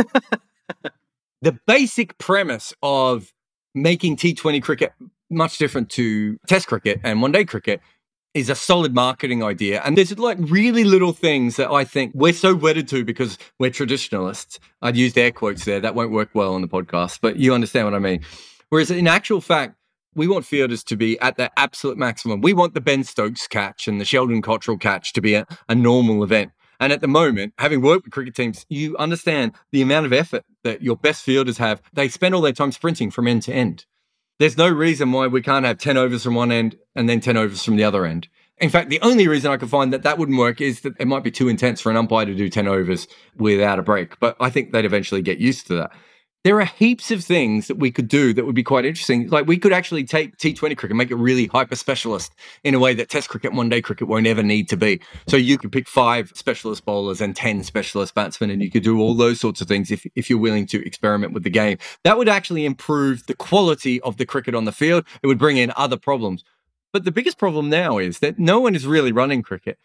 the basic premise of making T twenty cricket much different to Test cricket and one-day cricket is a solid marketing idea. And there's like really little things that I think we're so wedded to because we're traditionalists. I'd used air quotes there. That won't work well on the podcast, but you understand what I mean. Whereas in actual fact, we want fielders to be at their absolute maximum. We want the Ben Stokes catch and the Sheldon Cottrell catch to be a, a normal event. And at the moment, having worked with cricket teams, you understand the amount of effort that your best fielders have. They spend all their time sprinting from end to end. There's no reason why we can't have ten overs from one end and then ten overs from the other end. In fact, the only reason I could find that that wouldn't work is that it might be too intense for an umpire to do ten overs without a break. But I think they'd eventually get used to that. There are heaps of things that we could do that would be quite interesting. Like we could actually take T twenty cricket and make it really hyper-specialist in a way that Test cricket and one-day cricket won't ever need to be. So you could pick five specialist bowlers and ten specialist batsmen, and you could do all those sorts of things if, if you're willing to experiment with the game. That would actually improve the quality of the cricket on the field. It would bring in other problems. But the biggest problem now is that no one is really running cricket.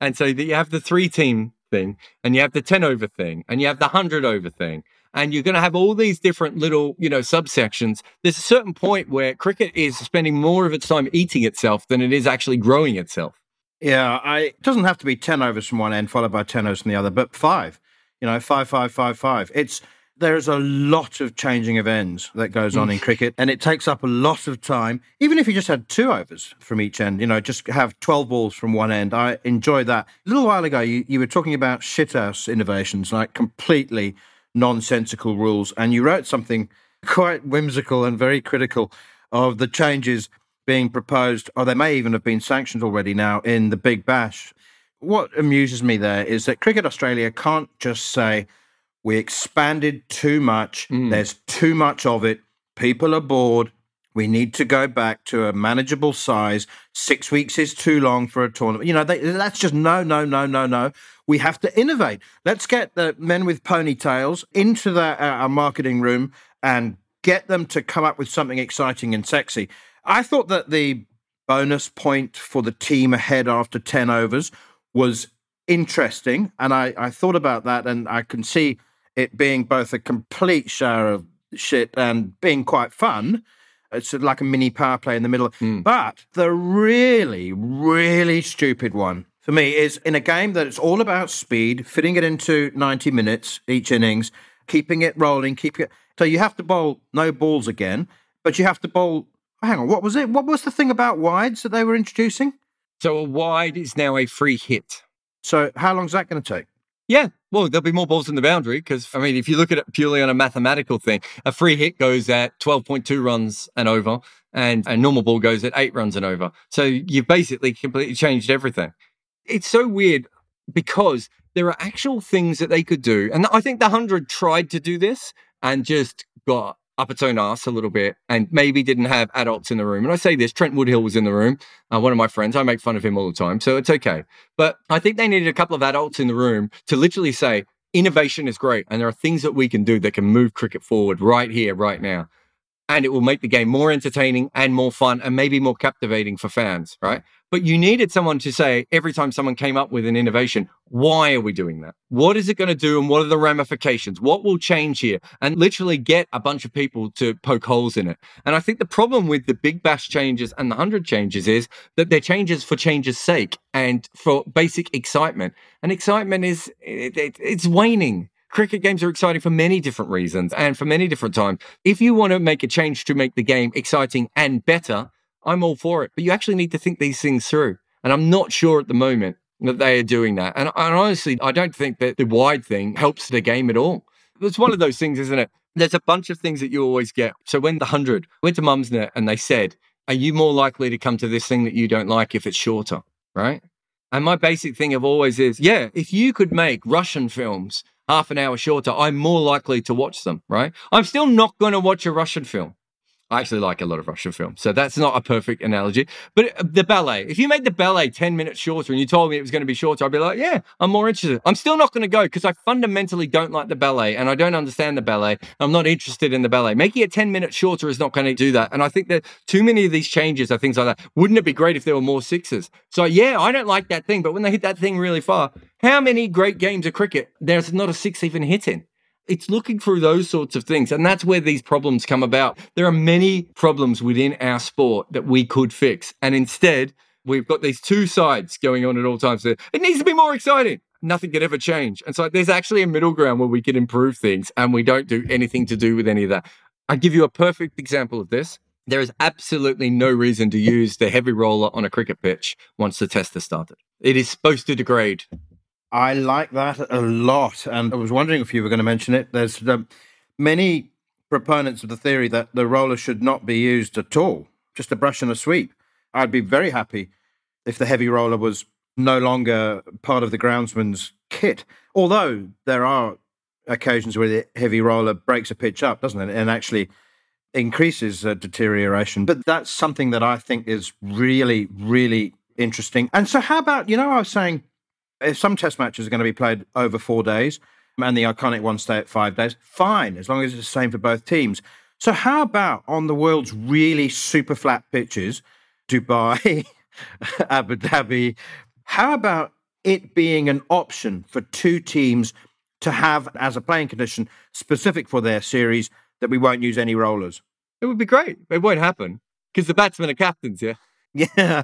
And so you have the three-team thing, and you have the ten-over thing, and you have the one hundred-over thing. And you're going to have all these different little, you know, subsections. There's a certain point where cricket is spending more of its time eating itself than it is actually growing itself. Yeah, I, it doesn't have to be ten overs from one end followed by ten overs from the other, but five. You know, five, five, five, five. It's there's a lot of changing of ends that goes on in cricket, and it takes up a lot of time. Even if you just had two overs from each end, you know, just have twelve balls from one end. I enjoy that. A little while ago, you, you were talking about shithouse innovations, like completely nonsensical rules, and you wrote something quite whimsical and very critical of the changes being proposed, or they may even have been sanctioned already now, in the Big Bash. What amuses me there is that Cricket Australia can't just say, we expanded too much, mm. there's too much of it, people are bored, we need to go back to a manageable size, six weeks is too long for a tournament. You know, they, that's just no, no, no, no, no. We have to innovate. Let's get the men with ponytails into the, uh, our marketing room and get them to come up with something exciting and sexy. I thought that the bonus point for the team ahead after ten overs was interesting, and I, I thought about that, and I can see it being both a complete shower of shit and being quite fun. It's like a mini power play in the middle. Mm. But the really, really stupid one for me is in a game that it's all about speed, fitting it into ninety minutes each innings, keeping it rolling, keeping it... So you have to bowl no balls again, but you have to bowl... Hang on, what was it? What was the thing about wides that they were introducing? So a wide is now a free hit. So how long is that going to take? Yeah, well, there'll be more balls in the boundary because, I mean, if you look at it purely on a mathematical thing, a free hit goes at twelve point two runs and over, and a normal ball goes at eight runs and over. So you've basically completely changed everything. It's so weird because there are actual things that they could do. And I think the one hundred tried to do this and just got up its own arse a little bit and maybe didn't have adults in the room. And I say this, Trent Woodhill was in the room, uh, one of my friends. I make fun of him all the time, so it's okay. But I think they needed a couple of adults in the room to literally say, innovation is great and there are things that we can do that can move cricket forward right here, right now. And it will make the game more entertaining and more fun and maybe more captivating for fans, right? But you needed someone to say, every time someone came up with an innovation, why are we doing that? What is it going to do and what are the ramifications? What will change here? And literally get a bunch of people to poke holes in it. And I think the problem with the Big Bash changes and the one hundred changes is that they're changes for change's sake and for basic excitement. And excitement is, it, it, it's waning. Cricket games are exciting for many different reasons and for many different times. If you want to make a change to make the game exciting and better, I'm all for it. But you actually need to think these things through. And I'm not sure at the moment that they are doing that. And, and honestly, I don't think that the wide thing helps the game at all. It's one of those things, isn't it? There's a bunch of things that you always get. So when the one hundred went to Mumsnet and they said, are you more likely to come to this thing that you don't like if it's shorter, right? And my basic thing of always is, yeah, if you could make Russian films half an hour shorter, I'm more likely to watch them, right? I'm still not going to watch a Russian film. I actually like a lot of Russian films, so that's not a perfect analogy. But the ballet, if you made the ballet ten minutes shorter and you told me it was going to be shorter, I'd be like, yeah, I'm more interested. I'm still not going to go because I fundamentally don't like the ballet and I don't understand the ballet. I'm not interested in the ballet. Making it ten minutes shorter is not going to do that. And I think that too many of these changes are things like that. Wouldn't it be great if there were more sixes? So yeah, I don't like that thing, but when they hit that thing really far, how many great games of cricket, there's not a six even hit in? It's looking through those sorts of things. And that's where these problems come about. There are many problems within our sport that we could fix. And instead, we've got these two sides going on at all times. It needs to be more exciting. Nothing could ever change. And so there's actually a middle ground where we can improve things and we don't do anything to do with any of that. I'll give you a perfect example of this. There is absolutely no reason to use the heavy roller on a cricket pitch once the test has started. It is supposed to degrade. I like that a lot, and I was wondering if you were going to mention it. There's the, many proponents of the theory that the roller should not be used at all, just a brush and a sweep. I'd be very happy if the heavy roller was no longer part of the groundsman's kit, although there are occasions where the heavy roller breaks a pitch up, doesn't it, and actually increases uh, deterioration. But that's something that I think is really, really interesting. And so how about, you know, I was saying, if some test matches are going to be played over four days and the iconic ones stay at five days, fine, as long as it's the same for both teams. So how about on the world's really super flat pitches, Dubai, Abu Dhabi, how about it being an option for two teams to have as a playing condition specific for their series that we won't use any rollers? It would be great. It won't happen because the batsmen are captains, yeah? Yeah.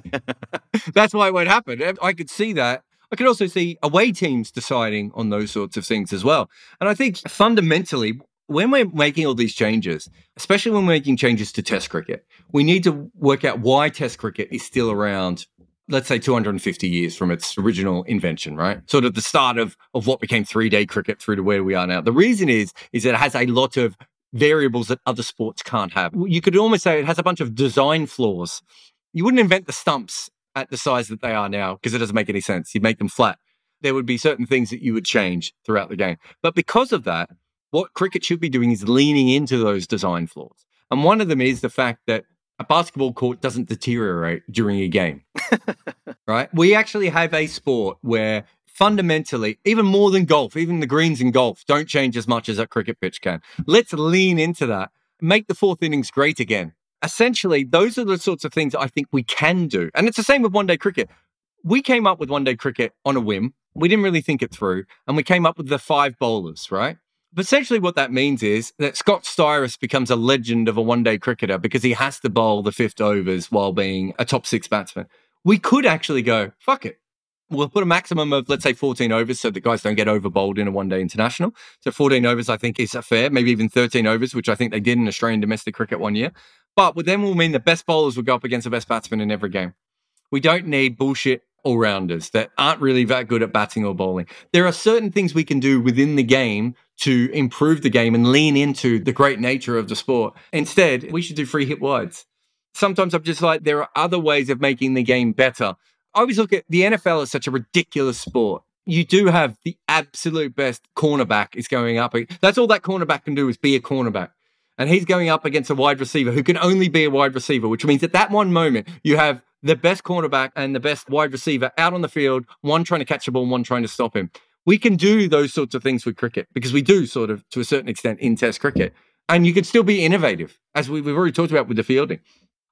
That's why it won't happen. I could see that. I could also see away teams deciding on those sorts of things as well. And I think fundamentally, when we're making all these changes, especially when we're making changes to Test cricket, we need to work out why Test cricket is still around, let's say two hundred fifty years from its original invention, right? Sort of the start of, of what became three-day cricket through to where we are now. The reason is, is it has a lot of variables that other sports can't have. You could almost say it has a bunch of design flaws. You wouldn't invent the stumps at the size that they are now because it doesn't make any sense. You'd make them flat. There would be certain things that you would change throughout the game. But because of that, what cricket should be doing is leaning into those design flaws. And one of them is the fact that a basketball court doesn't deteriorate during a game, right? We actually have a sport where fundamentally, even more than golf, even the greens in golf don't change as much as a cricket pitch can. Let's lean into that. Make the fourth innings great again. Essentially, those are the sorts of things I think we can do. And it's the same with one-day cricket. We came up with one-day cricket on a whim. We didn't really think it through. And we came up with the five bowlers, right? But essentially what that means is that Scott Styris becomes a legend of a one-day cricketer because he has to bowl the fifth overs while being a top six batsman. We could actually go, fuck it. We'll put a maximum of, let's say, fourteen overs so the guys don't get overbowled in a one-day international. So fourteen overs, I think, is fair, maybe even thirteen overs, which I think they did in Australian domestic cricket one year. But then we'll mean the best bowlers will go up against the best batsmen in every game. We don't need bullshit all-rounders that aren't really that good at batting or bowling. There are certain things we can do within the game to improve the game and lean into the great nature of the sport. Instead, we should do free hit wides. Sometimes I'm just like, there are other ways of making the game better. I always look at the N F L as such a ridiculous sport. You do have the absolute best cornerback is going up. That's all that cornerback can do is be a cornerback. And he's going up against a wide receiver who can only be a wide receiver, which means at that one moment, you have the best cornerback and the best wide receiver out on the field, one trying to catch the ball and one trying to stop him. We can do those sorts of things with cricket because we do sort of, to a certain extent, in Test cricket. And you can still be innovative, as we, we've already talked about with the fielding.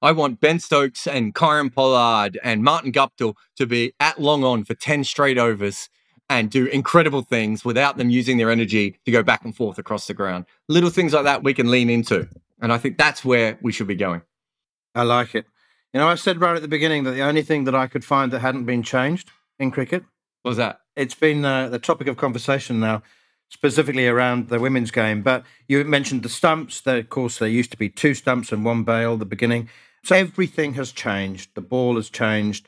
I want Ben Stokes and Kyron Pollard and Martin Guptill to be at long on for ten straight overs and do incredible things without them using their energy to go back and forth across the ground. Little things like that we can lean into. And I think that's where we should be going. I like it. You know, I said right at the beginning that the only thing that I could find that hadn't been changed in cricket. What was that? It's been uh, the topic of conversation now, specifically around the women's game. But you mentioned the stumps. That, of course, there used to be two stumps and one bail at the beginning. So everything has changed. The ball has changed.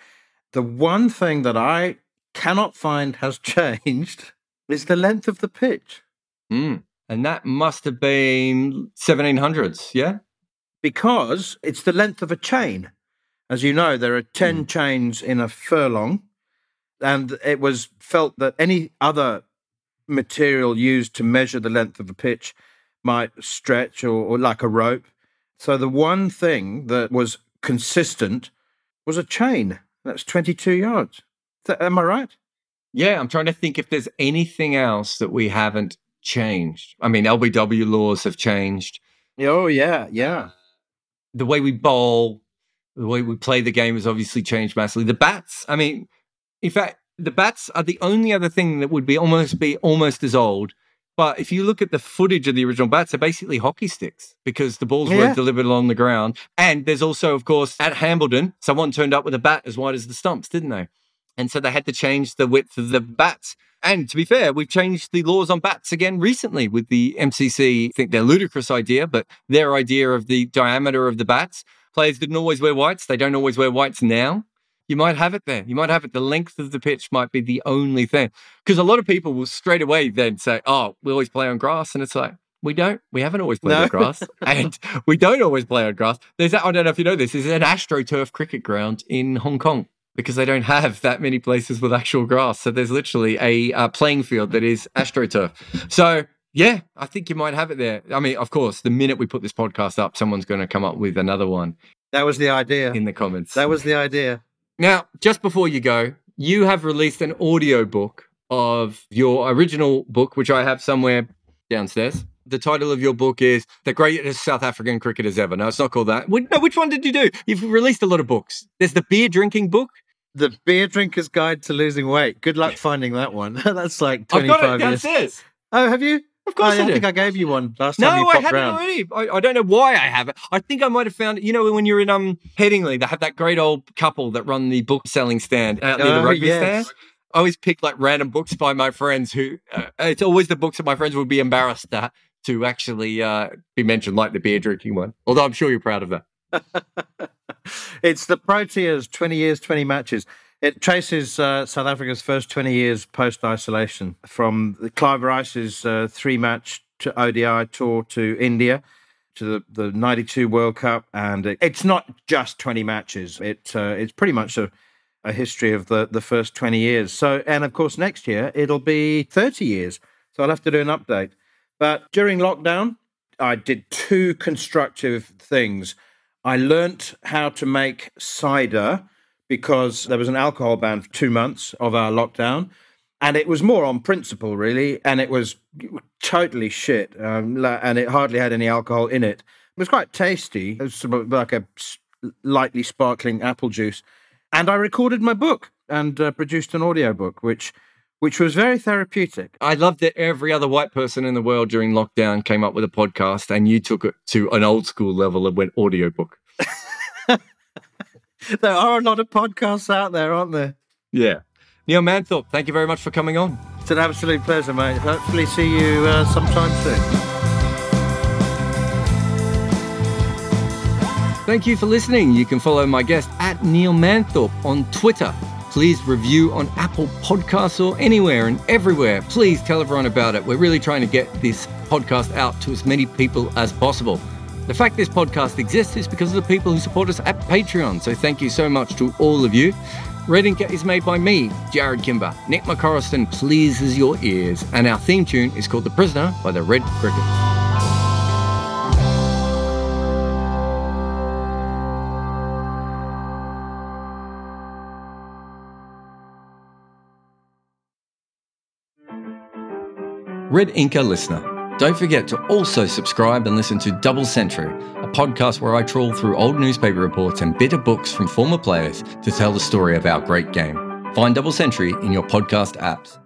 The one thing that I cannot find has changed is the length of the pitch. Mm. And that must have been seventeen hundreds, yeah? Because it's the length of a chain. As you know, there are ten mm. chains in a furlong, and it was felt that any other material used to measure the length of a pitch might stretch or, or like a rope. So the one thing that was consistent was a chain. That's twenty-two yards. Am I right? Yeah, I'm trying to think if there's anything else that we haven't changed. I mean, L B W laws have changed. Oh, yeah, yeah. The way we bowl, the way we play the game has obviously changed massively. The bats, I mean, in fact, the bats are the only other thing that would be almost be almost as old. But if you look at the footage of the original bats, they're basically hockey sticks because the balls yeah. were delivered along the ground. And there's also, of course, at Hambledon, someone turned up with a bat as wide as the stumps, didn't they? And so they had to change the width of the bats. And to be fair, we've changed the laws on bats again recently with the M C C. I think their ludicrous idea, but their idea of the diameter of the bats. Players didn't always wear whites. They don't always wear whites now. You might have it there. You might have it. The length of the pitch might be the only thing. Because a lot of people will straight away then say, oh, we always play on grass. And it's like, we don't. We haven't always played no. on grass. And we don't always play on grass. There's that, I don't know if you know this, there's an AstroTurf cricket ground in Hong Kong because they don't have that many places with actual grass. So there's literally a uh, playing field that is AstroTurf. So yeah, I think you might have it there. I mean, of course, the minute we put this podcast up, someone's going to come up with another one. That was the idea. In the comments. That was the idea. Now, just before you go, you have released an audiobook of your original book, which I have somewhere downstairs. The title of your book is The Greatest South African Cricketers Ever. No, it's not called that. No, which one did you do? You've released a lot of books. There's the beer drinking book. The Beer Drinker's Guide to Losing Weight. Good luck finding that one. That's like twenty-five years. I've got it downstairs. Years. Oh, have you? Of course oh, I, I do. I think I gave you one last no, time you popped No, I haven't round. already. I, I don't know why I haven't. I think I might have found, you know, when you're in um Headingley, they have that great old couple that run the book selling stand out near oh, the rugby yes. stand. I always pick like random books by my friends who, uh, it's always the books that my friends would be embarrassed to, to actually uh, be mentioned, like the beer drinking one. Although I'm sure you're proud of that. It's the Proteas, twenty years, twenty matches. It traces uh, South Africa's first twenty years post-isolation from Clive Rice's uh, three-match to O D I tour to India to the, the ninety-two World Cup. And it, it's not just twenty matches. It uh, It's pretty much a, a history of the, the first twenty years. So, and, of course, next year it'll be thirty years. So I'll have to do an update. But during lockdown, I did two constructive things. I learnt how to make cider, because there was an alcohol ban for two months of our lockdown. And it was more on principle, really. And it was totally shit. Um, and it hardly had any alcohol in it. It was quite tasty. It was like a lightly sparkling apple juice. And I recorded my book and uh, produced an audiobook, which which was very therapeutic. I loved that every other white person in the world during lockdown came up with a podcast, and you took it to an old school level and went audiobook. There are a lot of podcasts out there, aren't there? Yeah. Neil Mantle, thank you very much for coming on. It's an absolute pleasure, mate. Hopefully see you uh, sometime soon. Thank you for listening. You can follow my guest at Neil Mantle on Twitter. Please review on Apple Podcasts or anywhere and everywhere. Please tell everyone about it. We're really trying to get this podcast out to as many people as possible. The fact this podcast exists is because of the people who support us at Patreon, so thank you so much to all of you. Red Inca is made by me, Jared Kimber. Nick McCorriston pleases your ears, and our theme tune is called The Prisoner by the Red Crickets. Red Inca listener, don't forget to also subscribe and listen to Double Century, a podcast where I trawl through old newspaper reports and bitter books from former players to tell the story of our great game. Find Double Century in your podcast apps.